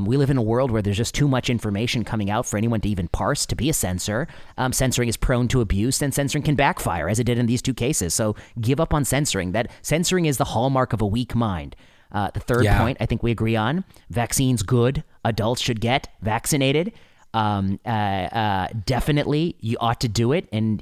We live in a world where there's just too much information coming out for anyone to even parse to be a censor. Censoring is prone to abuse, and censoring can backfire, as it did in these two cases. So give up on censoring. That censoring is the hallmark of a weak mind. The third point I think we agree on. Vaccines good. Adults should get vaccinated. Definitely you ought to do it. And,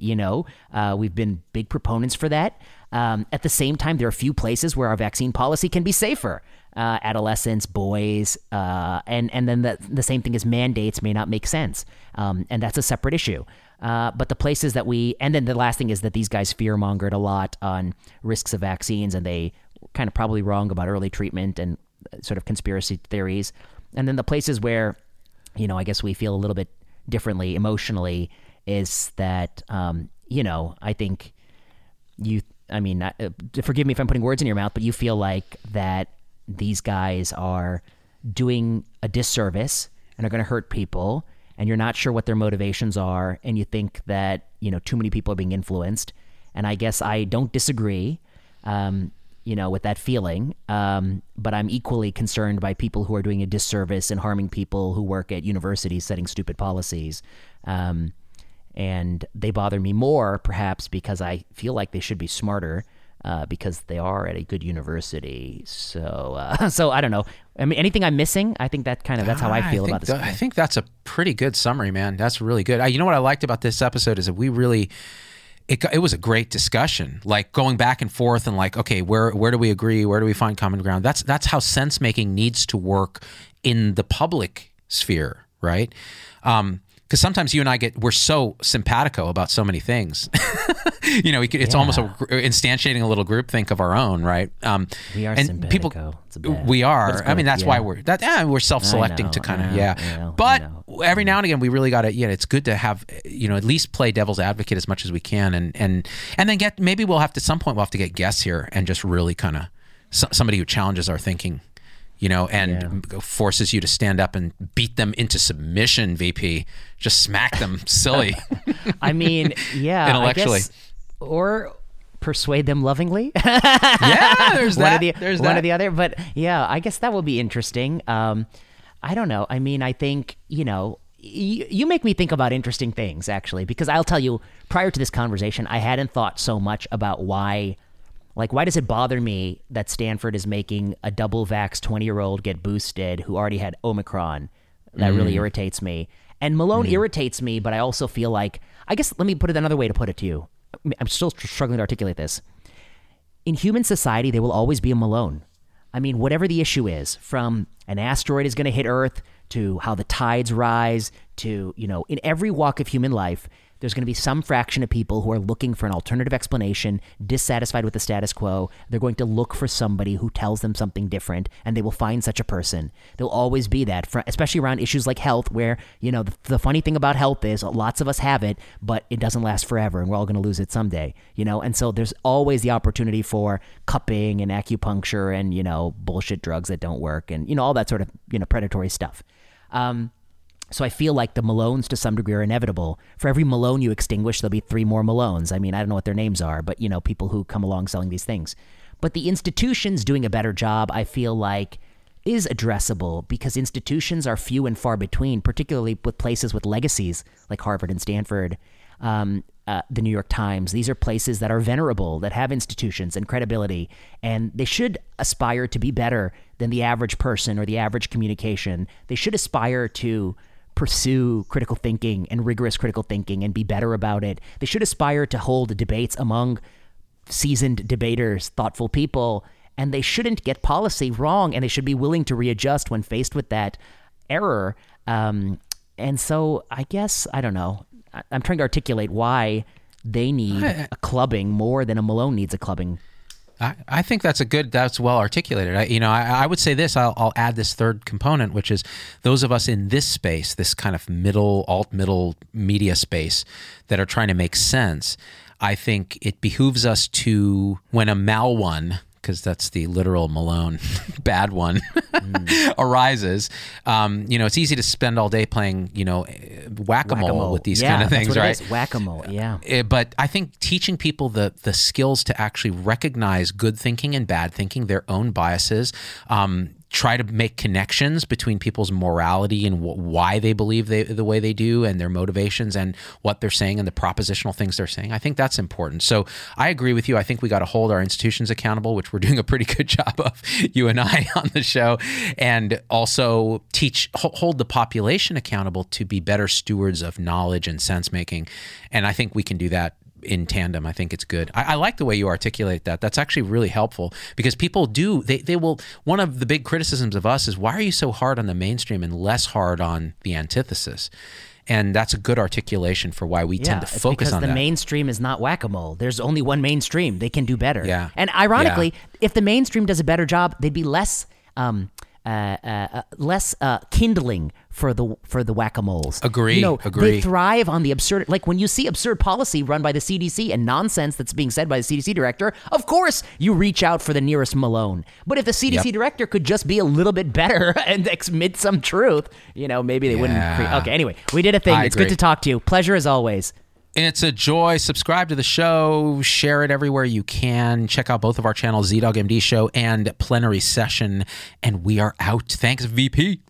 we've been big proponents for that. At the same time, there are a few places where our vaccine policy can be safer. Adolescents, boys, and then the same thing as mandates may not make sense. And that's a separate issue. But the places that and then the last thing is that these guys fear-mongered a lot on risks of vaccines, and they were kind of probably wrong about early treatment and sort of conspiracy theories. And then the places where, I guess we feel a little bit differently emotionally is that, I think forgive me if I'm putting words in your mouth, but you feel like that these guys are doing a disservice and are going to hurt people, and you're not sure what their motivations are, and you think that, too many people are being influenced. And I guess I don't disagree, with that feeling, but I'm equally concerned by people who are doing a disservice and harming people who work at universities setting stupid policies. And they bother me more, perhaps, because I feel like they should be smarter because they are at a good university. So I don't know. I mean, anything I'm missing? I think that that's how I feel about this. I think that's a pretty good summary, man. That's really good. You know what I liked about this episode is that we really... It was a great discussion, like going back and forth and like, okay, where do we agree? Where do we find common ground? That's how sense making needs to work in the public sphere, right? Because sometimes you and I we're so simpatico about so many things. It's almost instantiating a little groupthink of our own, right? We are simpatico. We are. I mean, that's why we're self-selecting to kind of, But every now and again, we really got to, it's good to have, at least play devil's advocate as much as we can. And then maybe we'll have to get guests here and just really kind of somebody who challenges our thinking. Forces you to stand up and beat them into submission, VP. Just smack them silly. I mean, intellectually. I guess, or persuade them lovingly. There's that. One or the other. But I guess that will be interesting. I don't know. I mean, I think, you make me think about interesting things, actually, because I'll tell you, prior to this conversation, I hadn't thought so much about why does it bother me that Stanford is making a double-vaxxed 20-year-old get boosted who already had Omicron? That really irritates me. And Malone irritates me, but I also feel like... I guess let me put it another way to put it to you. I'm still struggling to articulate this. In human society, there will always be a Malone. I mean, whatever the issue is, from an asteroid is going to hit Earth to how the tides rise to, in every walk of human life, there's going to be some fraction of people who are looking for an alternative explanation, dissatisfied with the status quo. They're going to look for somebody who tells them something different, and they will find such a person. There'll always be that, especially around issues like health, where, you know, the funny thing about health is lots of us have it, but it doesn't last forever, and we're all going to lose it someday, you know? And so there's always the opportunity for cupping and acupuncture and, you know, bullshit drugs that don't work and, you know, all that sort of, you know, predatory stuff. So I feel like the Malones to some degree are inevitable. For every Malone you extinguish, there'll be three more Malones. I mean, I don't know what their names are, but, you know, people who come along selling these things. But the institutions doing a better job, I feel like, is addressable, because institutions are few and far between, particularly with places with legacies like Harvard and Stanford, the New York Times. These are places that are venerable, that have institutions and credibility, and they should aspire to be better than the average person or the average communication. They should aspire to pursue critical thinking and rigorous critical thinking and be better about it. They should aspire to hold debates among seasoned debaters, thoughtful people, and they shouldn't get policy wrong, and they should be willing to readjust when faced with that error. And so I guess, I don't know, I'm trying to articulate why they need a clubbing more than a Malone needs a clubbing. I think that's that's well articulated. I would say this, I'll add this third component, which is those of us in this space, this kind of middle, alt-middle media space that are trying to make sense. I think it behooves us to, when a mal one, because that's the literal Malone, bad one, arises, you know, it's easy to spend all day playing, you know, whack-a-mole with these kind of things, right? Whack-a-mole, yeah. But I think teaching people the skills to actually recognize good thinking and bad thinking, their own biases, try to make connections between people's morality and why they believe the way they do, and their motivations and what they're saying and the propositional things they're saying. I think that's important. So I agree with you. I think we got to hold our institutions accountable, which we're doing a pretty good job of, you and I, on the show, and also hold the population accountable to be better stewards of knowledge and sense making. And I think we can do that in tandem. I think it's good. I like the way you articulate that. That's actually really helpful, because people do, they will, one of the big criticisms of us is, why are you so hard on the mainstream and less hard on the antithesis? And that's a good articulation for why we tend to focus on that. Because the mainstream is not whack-a-mole. There's only one mainstream. They can do better. Yeah. And ironically, if the mainstream does a better job, they'd be less kindling for the whack-a-moles. Agree. You know, they thrive on the absurd. Like when you see absurd policy run by the CDC and nonsense that's being said by the CDC director, of course you reach out for the nearest Malone. But if the CDC director could just be a little bit better and admit some truth, you know, maybe they wouldn't. Okay. Anyway, we did a thing. It's good to talk to you. Pleasure as always. It's a joy. Subscribe to the show. Share it everywhere you can. Check out both of our channels, ZDoggMD Show and Plenary Session. And we are out. Thanks, VP.